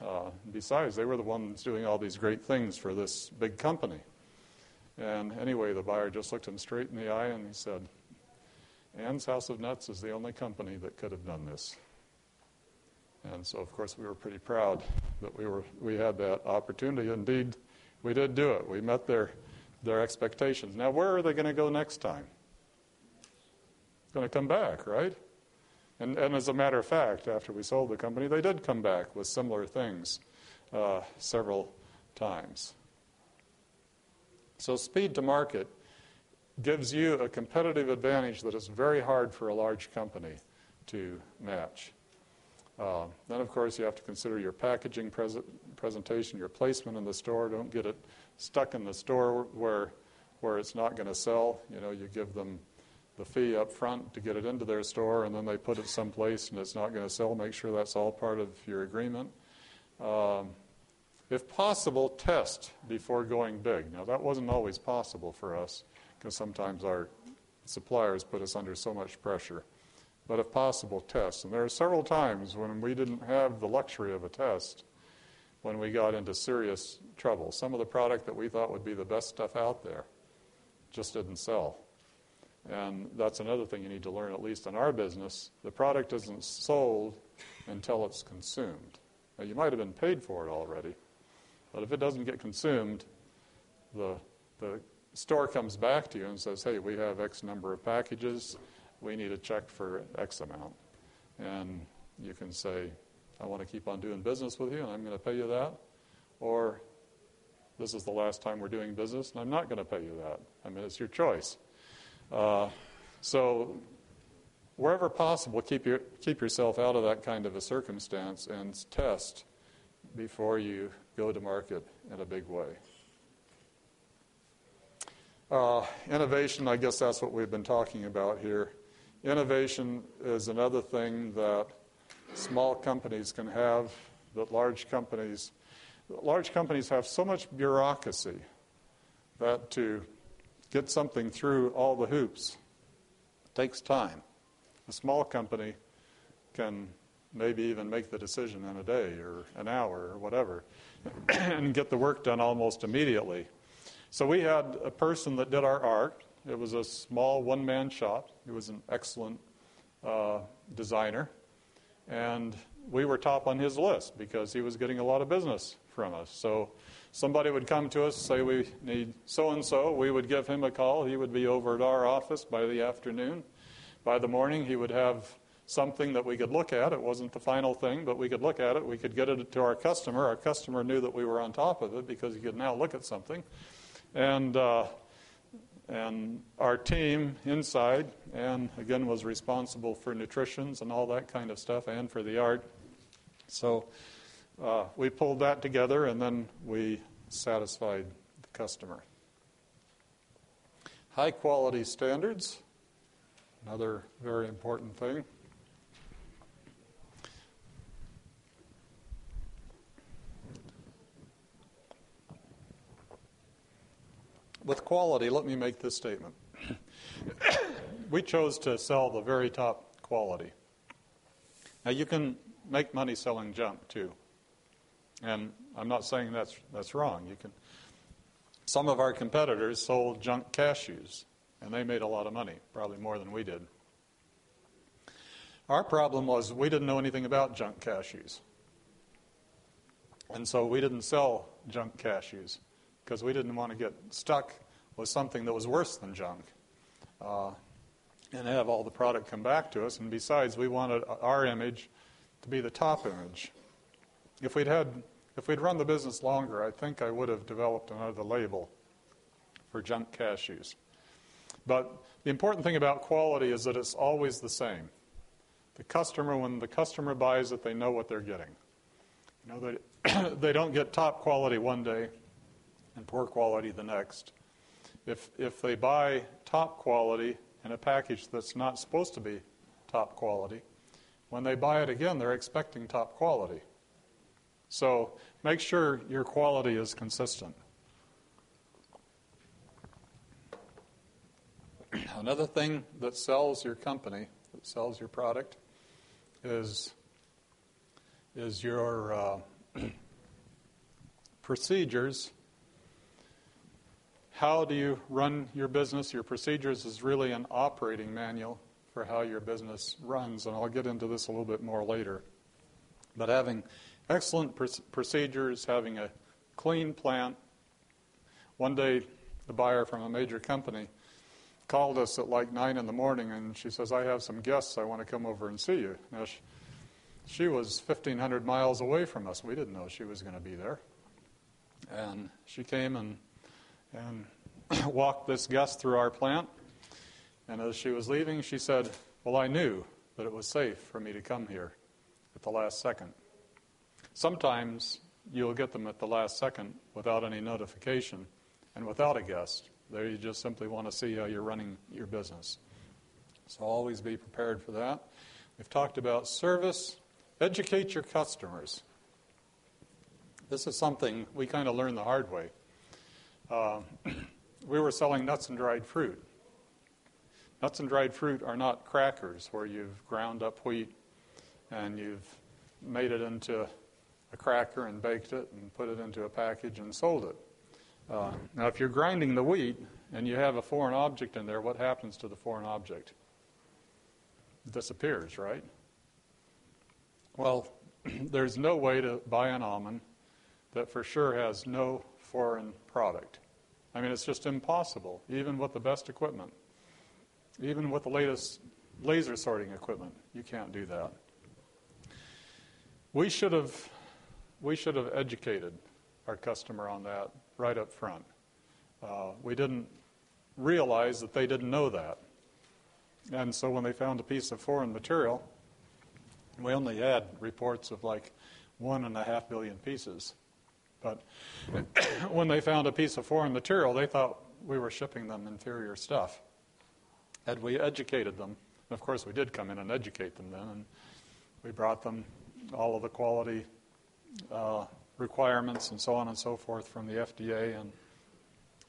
Uh, besides, they were the ones doing all these great things for this big company. And anyway, the buyer just looked him straight in the eye and he said, Ann's House of Nuts is the only company that could have done this. And so, of course, we were pretty proud that we were we had that opportunity. Indeed, we did do it. We met their their expectations. Now, where are they going to go next time? It's going to come back, right? And and as a matter of fact, after we sold the company, they did come back with similar things uh, several times. So speed to market gives you a competitive advantage that is very hard for a large company to match. Uh, then, of course, you have to consider your packaging pres- presentation, your placement in the store. Don't get it stuck in the store where where it's not going to sell. You know, you give them the fee up front to get it into their store, and then they put it someplace and it's not going to sell. Make sure that's all part of your agreement. Um, if possible, test before going big. Now, that wasn't always possible for us because sometimes our suppliers put us under so much pressure. But if possible, test. And there are several times when we didn't have the luxury of a test when we got into serious trouble. Some of the product that we thought would be the best stuff out there just didn't sell. And that's another thing you need to learn, at least in our business. The product isn't sold until it's consumed. Now, you might have been paid for it already, but if it doesn't get consumed, the, the store comes back to you and says, hey, we have X number of packages. We need a check for X amount. And you can say, I want to keep on doing business with you, and I'm going to pay you that. Or this is the last time we're doing business, and I'm not going to pay you that. I mean, it's your choice. Uh, so wherever possible, keep your, keep yourself out of that kind of a circumstance and test before you go to market in a big way. Uh, innovation, I guess that's what we've been talking about here. Innovation is another thing that small companies can have that large companies, large companies have so much bureaucracy that to get something through all the hoops takes time. A small company can maybe even make the decision in a day or an hour or whatever and get the work done almost immediately. So we had a person that did our art. It was a small one-man shop. He was an excellent uh, designer. And we were top on his list because he was getting a lot of business from us. So somebody would come to us, say we need so-and-so. We would give him a call. He would be over at our office by the afternoon. By the morning, he would have something that we could look at. It wasn't the final thing, but we could look at it. We could get it to our customer. Our customer knew that we were on top of it because he could now look at something. And uh, and our team inside, Ann, again, was responsible for nutritions and all that kind of stuff and for the art. So uh, we pulled that together, and then we satisfied the customer. High-quality standards, another very important thing. With quality, let me make this statement. We chose to sell the very top quality. Now, you can make money selling junk, too. And I'm not saying that's that's wrong. You can. Some of our competitors sold junk cashews, and they made a lot of money, probably more than we did. Our problem was we didn't know anything about junk cashews. And so we didn't sell junk cashews, because we didn't want to get stuck with something that was worse than junk uh, and have all the product come back to us. And besides, we wanted our image to be the top image. If we'd had, if we'd run the business longer, I think I would have developed another label for junk cashews. But the important thing about quality is that it's always the same. The customer, when the customer buys it, they know what they're getting. You know, they, they don't get top quality one day and poor quality the next. If if they buy top quality in a package that's not supposed to be top quality, when they buy it again, they're expecting top quality. So make sure your quality is consistent. Another thing that sells your company, that sells your product, is, is your uh, procedures. How do you run your business? Your procedures is really an operating manual for how your business runs, and I'll get into this a little bit more later. But having excellent procedures, having a clean plant. One day, the buyer from a major company called us at like nine in the morning, and she says, I have some guests. I want to come over and see you. Now, she, she was fifteen hundred miles away from us. We didn't know she was going to be there. And she came and and walked this guest through our plant. And as she was leaving, she said, well, I knew that it was safe for me to come here at the last second. Sometimes you'll get them at the last second without any notification and without a guest. There you just simply want to see how you're running your business. So always be prepared for that. We've talked about service. Educate your customers. This is something we kind of learned the hard way. Uh, we were selling nuts and dried fruit. Nuts and dried fruit are not crackers where you've ground up wheat and you've made it into a cracker and baked it and put it into a package and sold it. Uh, now, if you're grinding the wheat, and you have a foreign object in there, what happens to the foreign object? It disappears, right? Well, there's no way to buy an almond that for sure has no foreign product. I mean, it's just impossible, even with the best equipment. Even with the latest laser sorting equipment, you can't do that. We should have, we should have educated our customer on that right up front. Uh, we didn't realize that they didn't know that. And so when they found a piece of foreign material, we only had reports of like one and a half billion pieces. But when they found a piece of foreign material, they thought we were shipping them inferior stuff. Had we educated them, and of course we did come in and educate them then, and we brought them all of the quality uh, requirements and so on and so forth from the F D A, and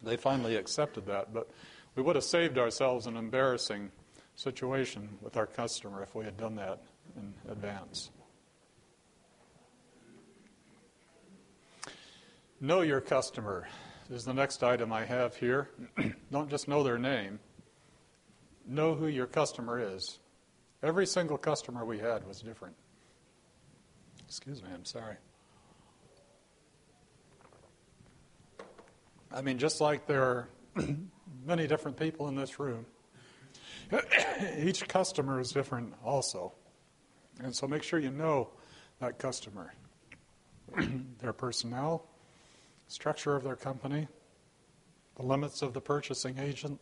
they finally accepted that. But we would have saved ourselves an embarrassing situation with our customer if we had done that in advance. Know your customer is the next item I have here. Don't just know their name. Know who your customer is. Every single customer we had was different. Excuse me, I'm sorry. I mean, just like there are many different people in this room, each customer is different also. And so make sure you know that customer, their personnel, structure of their company, the limits of the purchasing agent,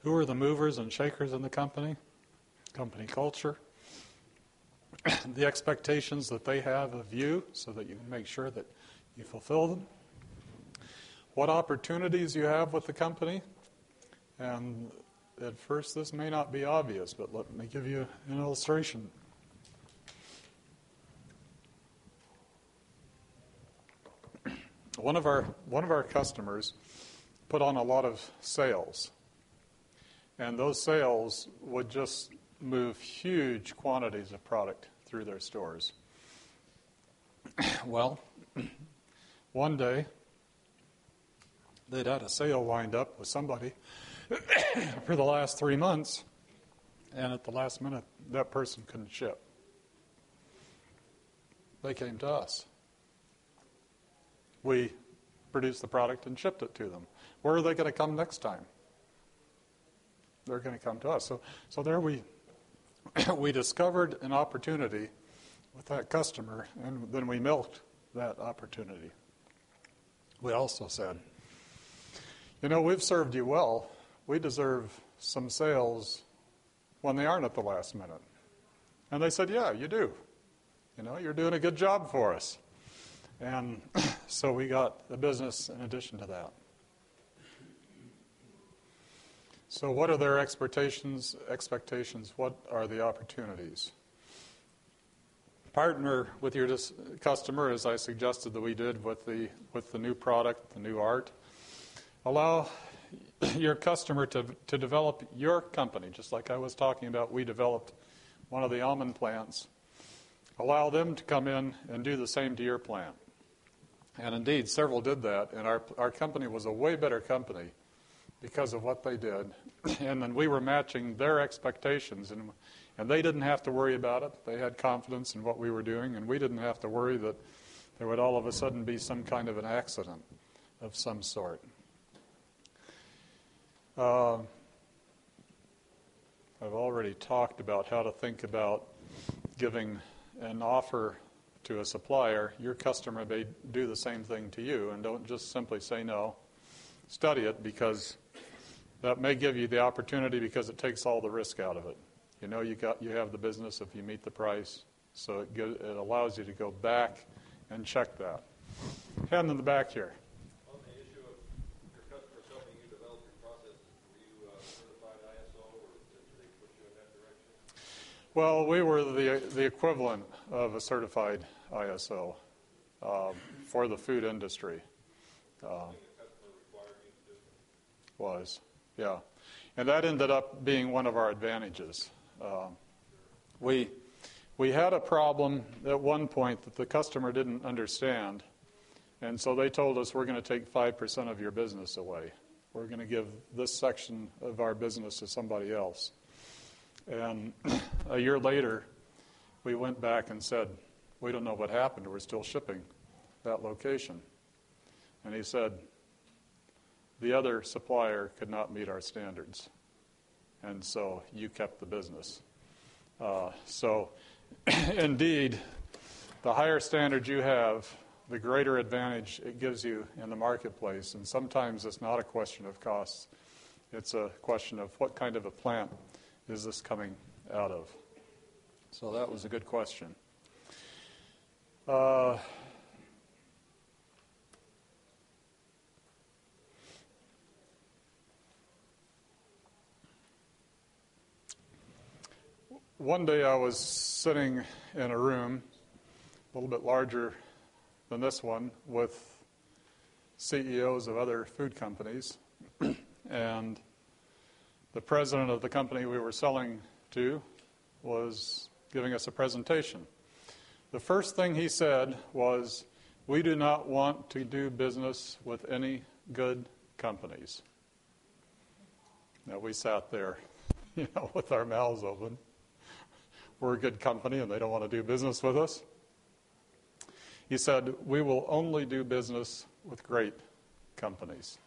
who are the movers and shakers in the company, company culture, the expectations that they have of you so that you can make sure that you fulfill them, what opportunities you have with the company. And at first this may not be obvious, but let me give you an illustration. One of our one of our customers put on a lot of sales, and those sales would just move huge quantities of product through their stores. Well, one day they'd had a sale lined up with somebody for the last three months, and at the last minute that person couldn't ship. They came to us. We produced the product and shipped it to them. Where are they going to come next time? They're going to come to us. So, so there we we discovered an opportunity with that customer, and then we milked that opportunity. We also said, you know, we've served you well. We deserve some sales when they aren't at the last minute. And they said, yeah, you do. You know, you're doing a good job for us. And so we got the business in addition to that. So what are their expectations? Expectations? What are the opportunities? Partner with your dis- customer, as I suggested that we did with the with the new product, the new art. Allow your customer to to develop your company, just like I was talking about. We developed one of the almond plants. Allow them to come in and do the same to your plant. And indeed, several did that, and our our company was a way better company because of what they did. And then we were matching their expectations, and and they didn't have to worry about it. They had confidence in what we were doing, and we didn't have to worry that there would all of a sudden be some kind of an accident of some sort. Uh, I've already talked about how to think about giving an offer to a supplier. Your customer may do the same thing to you, and don't just simply say no. Study it, because that may give you the opportunity, because it takes all the risk out of it. You know you got you have the business if you meet the price, so it, get, it allows you to go back and check that. Hand in the back here. On the issue of your customers helping you develop your process, were you uh, certified I S O, or did they push you in that direction? Well, we were the the equivalent of a certified I S O uh, for the food industry. Uh, was, yeah. And that ended up being one of our advantages. Um, we we had a problem at one point that the customer didn't understand, and so they told us, we're going to take five percent of your business away. We're going to give this section of our business to somebody else. And a year later, we went back and said, we don't know what happened. We're still shipping that location. And he said, the other supplier could not meet our standards. And so you kept the business. Uh, so indeed, the higher standard you have, the greater advantage it gives you in the marketplace. And sometimes it's not a question of costs. It's a question of what kind of a plant is this coming out of. So that was a good question. Uh, one day I was sitting in a room, a little bit larger than this one, with C E Os of other food companies. And the president of the company we were selling to was giving us a presentation. The first thing he said was, we do not want to do business with any good companies. Now, we sat there, you know, with our mouths open. We're a good company and they don't want to do business with us. He said, we will only do business with great companies.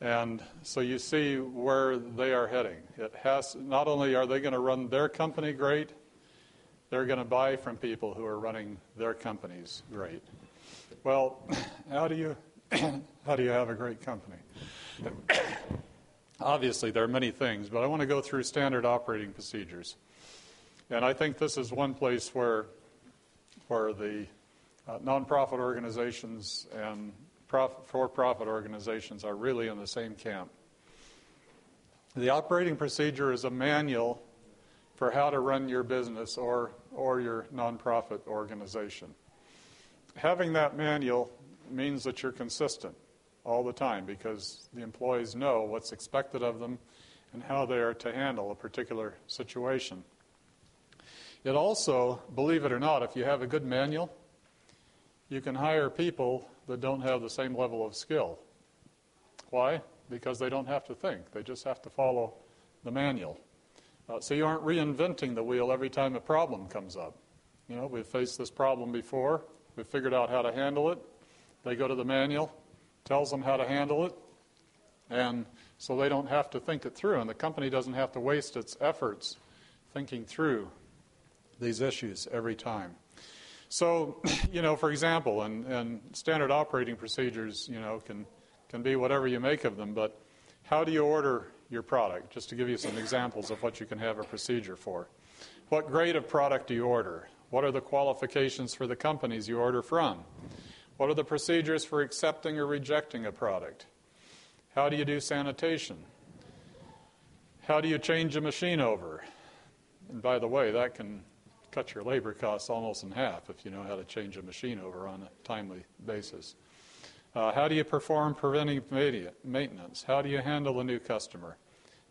And so you see where they are heading. It has, not only are they going to run their company great, they're going to buy from people who are running their companies great. Well, how do you, how do you have a great company? Obviously, there are many things, but I want to go through standard operating procedures. And I think this is one place where for the uh, nonprofit organizations and prof- for-profit organizations are really in the same camp. The operating procedure is a manual for how to run your business or, or your nonprofit organization. Having that manual means that you're consistent all the time because the employees know what's expected of them and how they are to handle a particular situation. It also, believe it or not, if you have a good manual, you can hire people that don't have the same level of skill. Why? Because they don't have to think. They just have to follow the manual. Uh, so you aren't reinventing the wheel every time a problem comes up. You know, we've faced this problem before. We've figured out how to handle it. They go to the manual, tells them how to handle it, and so they don't have to think it through, and the company doesn't have to waste its efforts thinking through these issues every time. So, you know, for example, and, and standard operating procedures, you know, can, can be whatever you make of them, but how do you order your product? Just to give you some examples of what you can have a procedure for. What grade of product do you order? What are the qualifications for the companies you order from? What are the procedures for accepting or rejecting a product? How do you do sanitation? How do you change a machine over? And by the way, that can cut your labor costs almost in half if you know how to change a machine over on a timely basis. Uh, how do you perform preventive maintenance? How do you handle a new customer?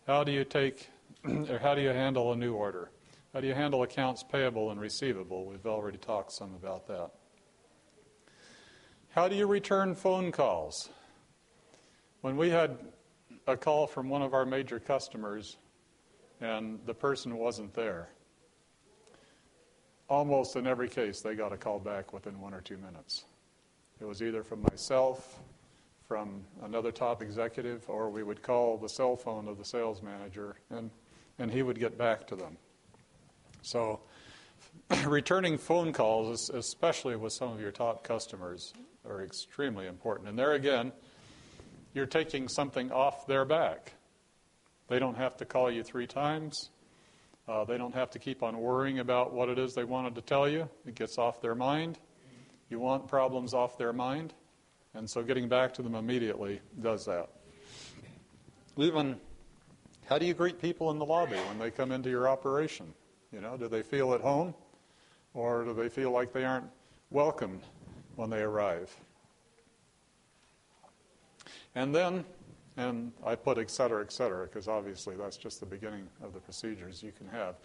How do you take, or how do you handle a new order? How do you handle accounts payable and receivable? We've already talked some about that. How do you return phone calls? When we had a call from one of our major customers and the person wasn't there, almost in every case, they got a call back within one or two minutes. It was either from myself, from another top executive, or we would call the cell phone of the sales manager, and, and he would get back to them. So returning phone calls, especially with some of your top customers, are extremely important. And there again, you're taking something off their back. They don't have to call you three times. Uh, they don't have to keep on worrying about what it is they wanted to tell you. It gets off their mind. You want problems off their mind. And so getting back to them immediately does that. Even, how do you greet people in the lobby when they come into your operation? You know, do they feel at home? Or do they feel like they aren't welcomed when they arrive? And then, and I put et cetera, et cetera, because obviously that's just the beginning of the procedures you can have.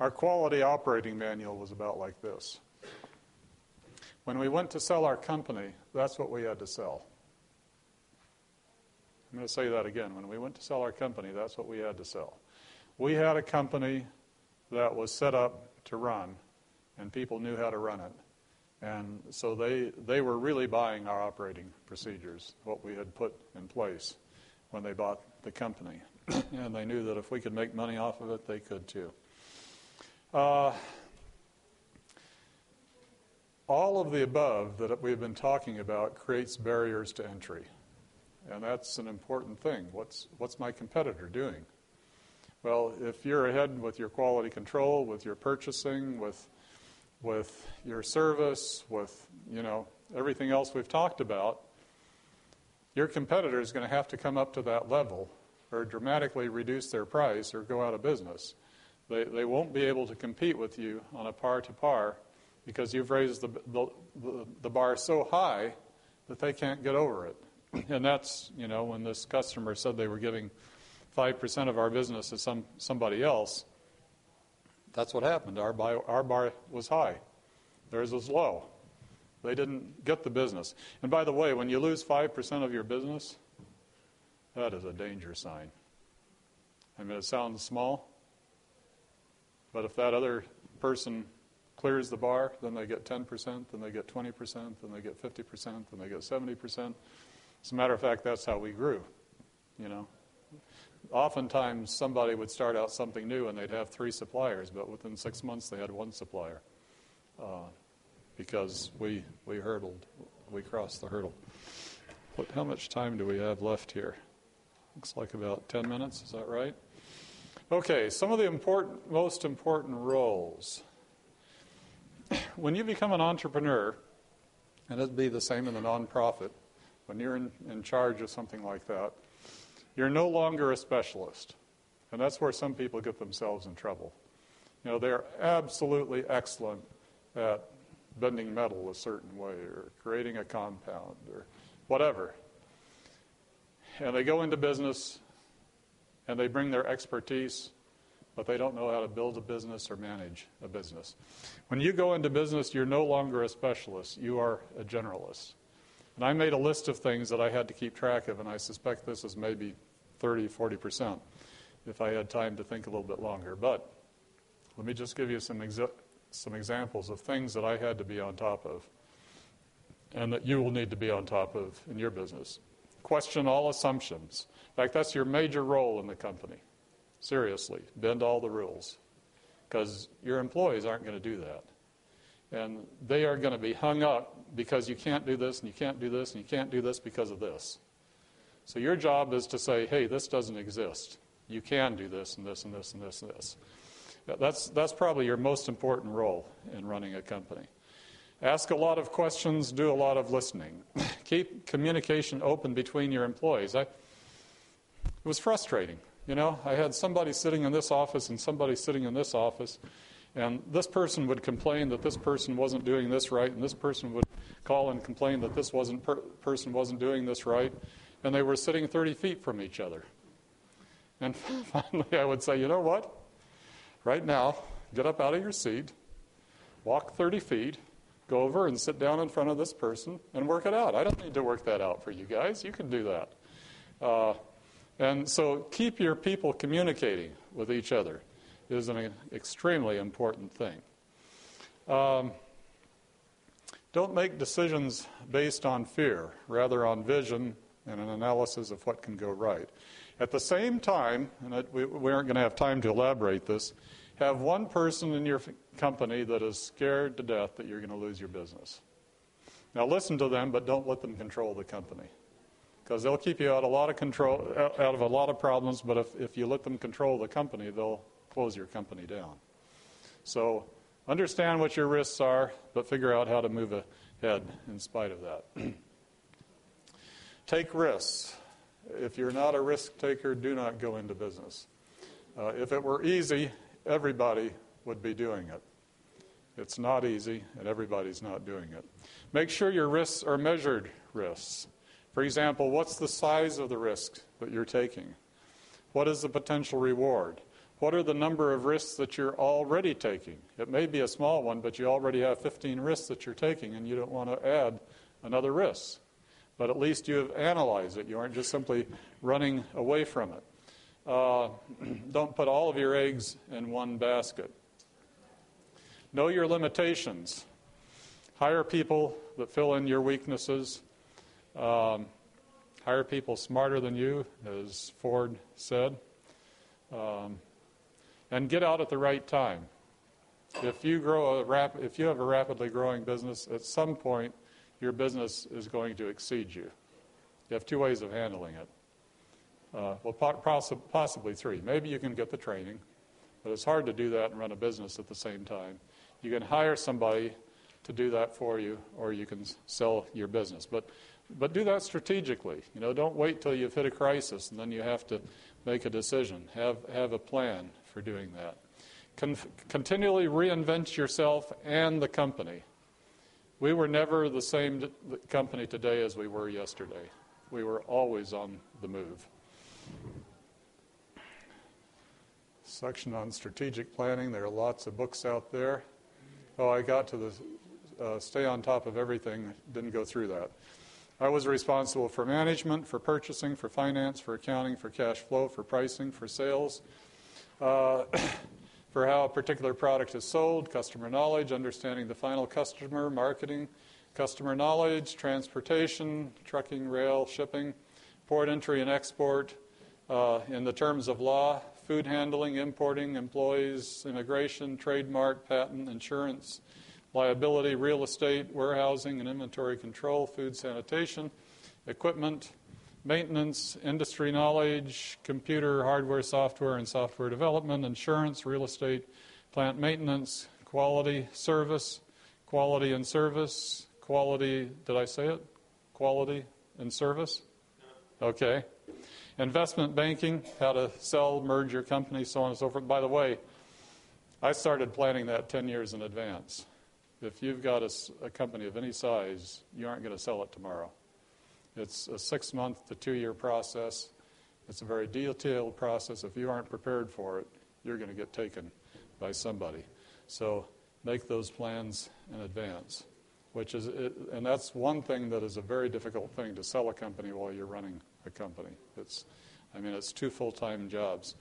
Our quality operating manual was about like this. When we went to sell our company, that's what we had to sell. I'm going to say that again. When we went to sell our company, that's what we had to sell. We had a company that was set up to run, and people knew how to run it. And so they, they were really buying our operating procedures, what we had put in place when they bought the company. And they knew that if we could make money off of it, they could too. Uh, all of the above that we've been talking about creates barriers to entry. And that's an important thing. What's, what's my competitor doing? Well, if you're ahead with your quality control, with your purchasing, with with your service, with, you know, everything else we've talked about, your competitor is going to have to come up to that level or dramatically reduce their price or go out of business. They, they won't be able to compete with you on a par to par because you've raised the, the, the, the bar so high that they can't get over it. And that's, you know, when this customer said they were giving five percent of our business to some, somebody else, that's what happened. Our bar, our bar was high. Theirs was low. They didn't get the business. And by the way, when you lose five percent of your business, that is a danger sign. I mean, it sounds small, but if that other person clears the bar, then they get ten percent, then they get twenty percent, then they get fifty percent, then they get seventy percent. As a matter of fact, that's how we grew, you know. Oftentimes, somebody would start out something new and they'd have three suppliers, but within six months they had one supplier uh, because we we hurdled, we crossed the hurdle. What? How much time do we have left here? Looks like about ten minutes. Is that right? Okay. Some of the important, most important roles. When you become an entrepreneur, and it'd be the same in the nonprofit, when you're in, in charge of something like that, you're no longer a specialist. And that's where some people get themselves in trouble. You know, they're absolutely excellent at bending metal a certain way or creating a compound or whatever. And they go into business and they bring their expertise, but they don't know how to build a business or manage a business. When you go into business, you're no longer a specialist. You are a generalist. And I made a list of things that I had to keep track of, and I suspect this is maybe thirty, forty percent if I had time to think a little bit longer. But let me just give you some exa- some examples of things that I had to be on top of and that you will need to be on top of in your business. Question all assumptions. In fact, that's your major role in the company. Seriously, bend all the rules because your employees aren't going to do that. And they are going to be hung up because you can't do this, and you can't do this, and you can't do this because of this. So your job is to say, hey, this doesn't exist. You can do this, and this, and this, and this, and this. That's, that's probably your most important role in running a company. Ask a lot of questions, do a lot of listening. Keep communication open between your employees. I, it was frustrating. You know, I had somebody sitting in this office and somebody sitting in this office, and this person would complain that this person wasn't doing this right, and this person would call and complain that this wasn't per- person wasn't doing this right, and they were sitting thirty feet from each other. And finally I would say, you know what? Right now, get up out of your seat, walk thirty feet, go over and sit down in front of this person and work it out. I don't need to work that out for you guys. You can do that. Uh, and so keep your people communicating with each other. Is an extremely important thing. Um, don't make decisions based on fear, rather on vision and an analysis of what can go right. At the same time, and it, we, we aren't going to have time to elaborate this, have one person in your f- company that is scared to death that you're going to lose your business. Now listen to them, but don't let them control the company, because they'll keep you out a lot of control, out of a lot of problems, but if, if you let them control the company, they'll close your company down. So understand what your risks are, but figure out how to move ahead in spite of that. Take risks. If you're not a risk taker, do not go into business. Uh, if it were easy, everybody would be doing it. It's not easy, and everybody's not doing it. Make sure your risks are measured risks. For example, what's the size of the risk that you're taking? What is the potential reward? What are the number of risks that you're already taking? It may be a small one, but you already have fifteen risks that you're taking, and you don't want to add another risk. but at least you have analyzed it. You aren't just simply running away from it. Uh, don't put all of your eggs in one basket. Know your limitations. Hire people that fill in your weaknesses. Um, hire people smarter than you, as Ford said. Um, and get out at the right time. If you grow a rap- if you have a rapidly growing business, at some point your business is going to exceed you. You have two ways of handling it. Uh, well, po- poss- possibly three. Maybe you can get the training, but it's hard to do that and run a business at the same time. You can hire somebody to do that for you, or you can sell your business. But but do that strategically. You know, don't wait till you've hit a crisis and then you have to make a decision. Have have a plan for doing that. Con- continually reinvent yourself and the company. We were never the same company today as we were yesterday. We were always on the move. Section on strategic planning. There are lots of books out there. Oh, I got to the uh, stay on top of everything. Didn't go through that. I was responsible for management, for purchasing, for finance, for accounting, for cash flow, for pricing, for sales. Uh, for how a particular product is sold, customer knowledge, understanding the final customer, marketing, customer knowledge, transportation, trucking, rail, shipping, port entry and export, uh, in the terms of law, food handling, importing, employees, immigration, trademark, patent, insurance, liability, real estate, warehousing and inventory control, food sanitation, equipment, maintenance, industry knowledge, computer, hardware, software, and software development, insurance, real estate, plant maintenance, quality, service, quality and service, quality, did I say it? Quality and service? Okay. Investment banking, how to sell, merge your company, so on and so forth. By the way, I started planning that ten years in advance. If you've got a, a company of any size, you aren't going to sell it tomorrow. It's a six-month to two-year process. It's a very detailed process. If you aren't prepared for it, you're going to get taken by somebody. So make those plans in advance, which is, it, and that's one thing that is a very difficult thing to sell a company while you're running a company. It's, I mean, it's two full-time jobs.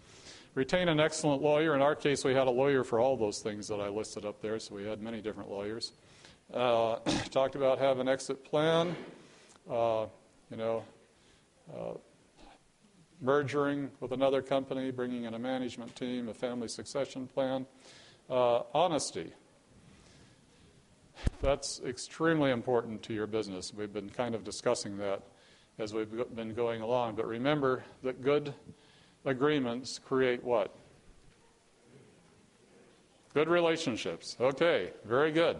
Retain an excellent lawyer. In our case, we had a lawyer for all those things that I listed up there, so we had many different lawyers. Uh, talked about have an exit plan. Uh, You know, uh, merging with another company, bringing in a management team, a family succession plan. Uh, honesty. That's extremely important to your business. We've been kind of discussing that as we've been going along. But remember that good agreements create what? Good relationships. Okay, very good.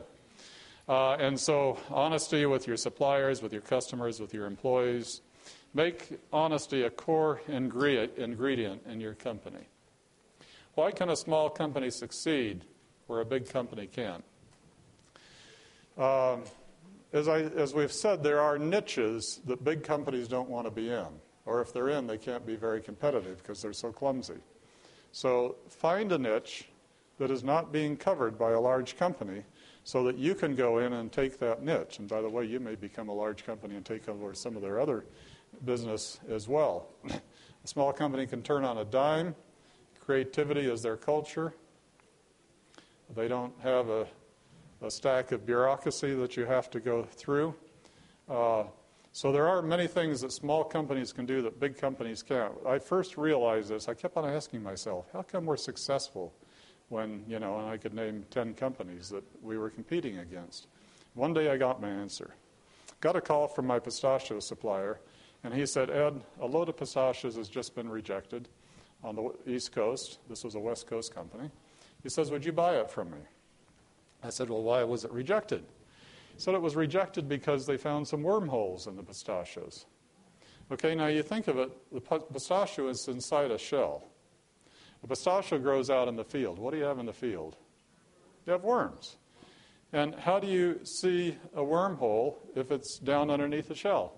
Uh, and so honesty with your suppliers, with your customers, with your employees. Make honesty a core ingre- ingredient in your company. Why can a small company succeed where a big company can't? Um, as, I, as we've said, there are niches that big companies don't want to be in. Or if they're in, they can't be very competitive because they're so clumsy. So find a niche that is not being covered by a large company, so that you can go in and take that niche. And by the way, you may become a large company and take over some of their other business as well. A small company can turn on a dime. Creativity is their culture. They don't have a, a stack of bureaucracy that you have to go through. Uh, so there are many things that small companies can do that big companies can't. I first realized this. I kept on asking myself, how come we're successful? When, you know, and I could name ten companies that we were competing against. One day I got my answer. Got a call from my pistachio supplier, and he said, Ed, a load of pistachios has just been rejected on the East Coast. This was a West Coast company. He says, would you buy it from me? I said, well, why was it rejected? He said it was rejected because they found some wormholes in the pistachios. Okay, now you think of it, the pistachio is inside a shell. A pistachio grows out in the field. What do you have in the field? You have worms. And how do you see a wormhole if it's down underneath the shell?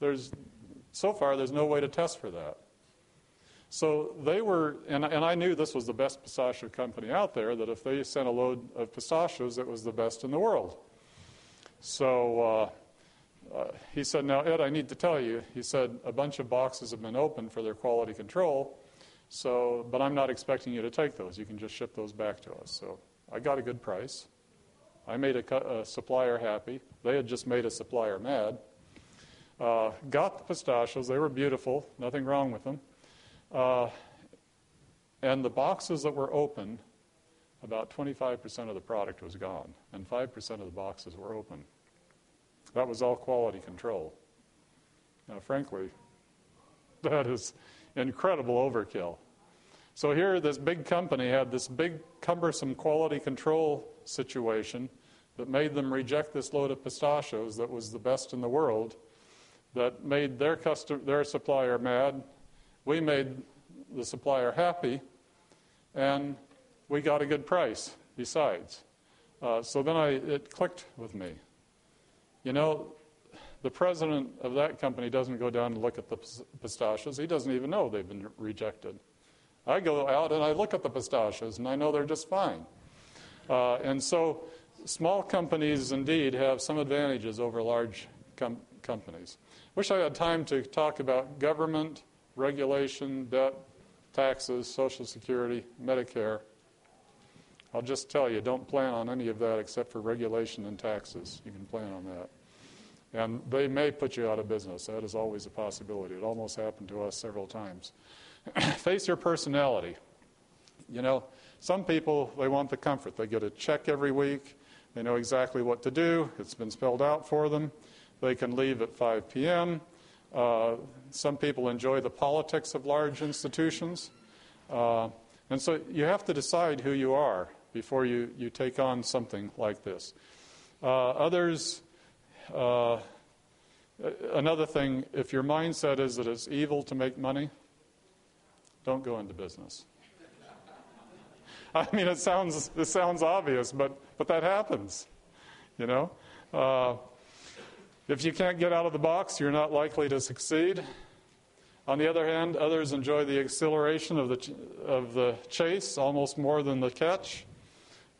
There's, so far, there's no way to test for that. So they were, and, and I knew this was the best pistachio company out there, that if they sent a load of pistachios, it was the best in the world. So uh, uh, he said, now, Ed, I need to tell you. He said, a bunch of boxes have been opened for their quality control, so, but I'm not expecting you to take those. You can just ship those back to us. So I got a good price. I made a, a supplier happy. They had just made a supplier mad. Uh, got the pistachios. They were beautiful. Nothing wrong with them. Uh, and the boxes that were open, about twenty-five percent of the product was gone, and five percent of the boxes were open. That was all quality control. Now, frankly, that is incredible overkill. So here, this big company had this big, cumbersome quality control situation that made them reject this load of pistachios that was the best in the world, that made their custom, their supplier mad. We made the supplier happy, and we got a good price besides. Uh, so then I, it clicked with me. You know, the president of that company doesn't go down and look at the pistachios. He doesn't even know they've been rejected. I go out and I look at the pistachios, and I know they're just fine. Uh, and so small companies indeed have some advantages over large com- companies. Wish I had time to talk about government, regulation, debt, taxes, Social Security, Medicare. I'll just tell you, don't plan on any of that except for regulation and taxes. You can plan on that. And they may put you out of business. That is always a possibility. It almost happened to us several times. Face your personality. You know, some people, they want the comfort. They get a check every week. They know exactly what to do. It's been spelled out for them. They can leave at five p.m. Uh, some people enjoy the politics of large institutions. Uh, and so you have to decide who you are before you, you take on something like this. Uh, others, uh, another thing, if your mindset is that it's evil to make money, don't go into business. I mean, it sounds it sounds obvious, but, but that happens, you know. Uh, if you can't get out of the box, you're not likely to succeed. On the other hand, others enjoy the exhilaration of the ch- of the chase almost more than the catch,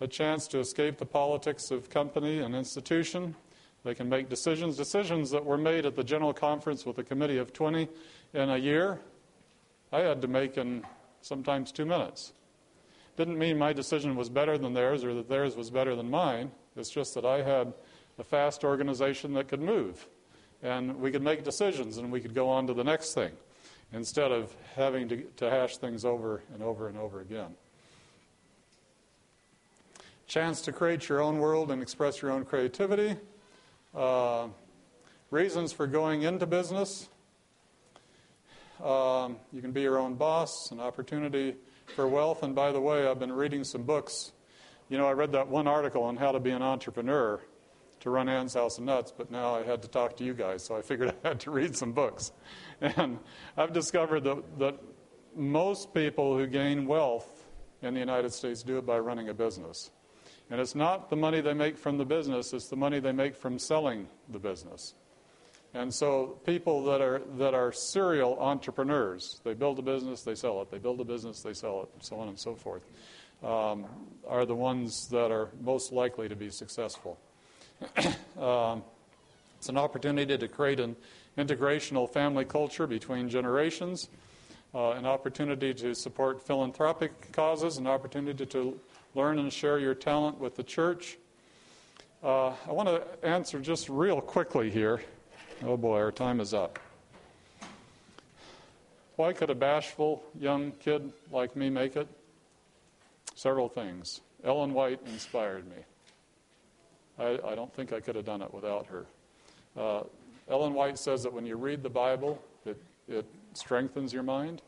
a chance to escape the politics of company and institution. They can make decisions, decisions that were made at the General Conference with a committee of twenty in a year. I had to make in sometimes two minutes. Didn't mean my decision was better than theirs or that theirs was better than mine. It's just that I had a fast organization that could move, and we could make decisions, and we could go on to the next thing instead of having to, to hash things over and over and over again. Chance to create your own world and express your own creativity. Uh, reasons for going into business. Um, you can be your own boss, an opportunity for wealth. And by the way, I've been reading some books. You know, I read that one article on how to be an entrepreneur to run Ann's House of Nuts, but now I had to talk to you guys, so I figured I had to read some books. And I've discovered that, that most people who gain wealth in the United States do it by running a business. And it's not the money they make from the business, it's the money they make from selling the business. And so people that are that are serial entrepreneurs, they build a business, they sell it, they build a business, they sell it, so on and so forth, um, are the ones that are most likely to be successful. um, it's an opportunity to create an integrational family culture between generations, uh, an opportunity to support philanthropic causes, an opportunity to learn and share your talent with the church. Uh, I want to answer just real quickly here. Oh boy, our time is up. Why could a bashful young kid like me make it? Several things. Ellen White inspired me. I, I don't think I could have done it without her. Uh, Ellen White says that when you read the Bible, it, it strengthens your mind.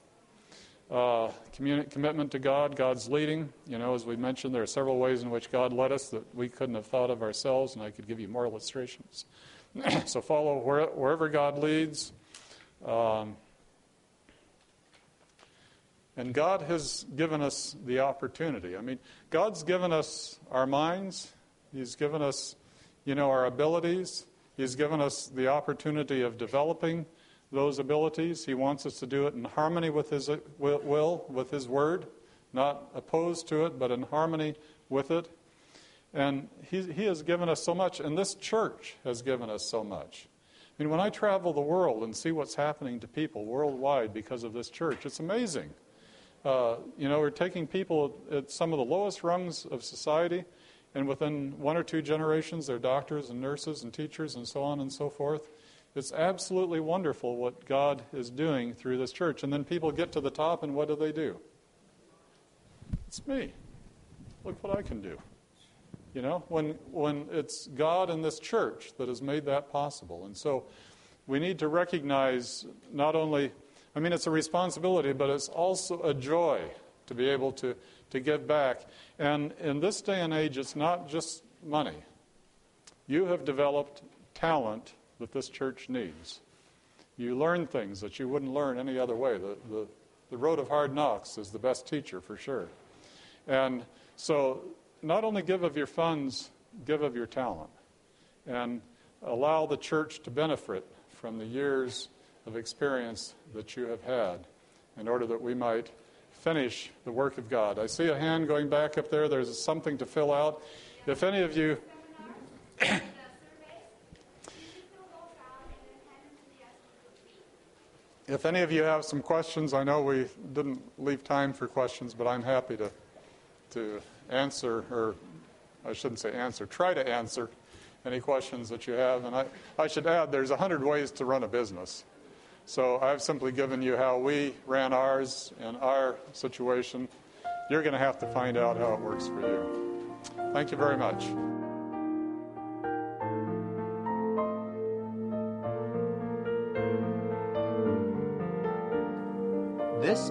Uh, communi- commitment to God, God's leading. You know, as we mentioned, there are several ways in which God led us that we couldn't have thought of ourselves, and I could give you more illustrations. So follow where, wherever God leads. Um, and God has given us the opportunity. I mean, God's given us our minds. He's given us, you know, our abilities. He's given us the opportunity of developing those abilities. He wants us to do it in harmony with His will, with His word, not opposed to it, but in harmony with it. And he, he has given us so much, and this church has given us so much. I mean, when I travel the world and see what's happening to people worldwide because of this church, it's amazing. Uh, you know, we're taking people at, at some of the lowest rungs of society, and within one or two generations, they're doctors and nurses and teachers and so on and so forth. It's absolutely wonderful what God is doing through this church. And then people get to the top, and what do they do? It's me. Look what I can do. You know, when when it's God and this church that has made that possible. And so we need to recognize not only, I mean, it's a responsibility, but it's also a joy to be able to, to give back. And in this day and age, it's not just money. You have developed talent that this church needs. You learn things that you wouldn't learn any other way. The, the, the road of hard knocks is the best teacher for sure. And so not only give of your funds, give of your talent, and allow the church to benefit from the years of experience that you have had in order that we might finish the work of God. I see a hand going back up there. There's something to fill out. If any of you... If any of you have some questions, I know we didn't leave time for questions, but I'm happy to to answer, or I shouldn't say answer, try to answer any questions that you have. And I, I should add, there's one hundred ways to run a business. So I've simply given you how we ran ours in our situation. You're going to have to find out how it works for you. Thank you very much. This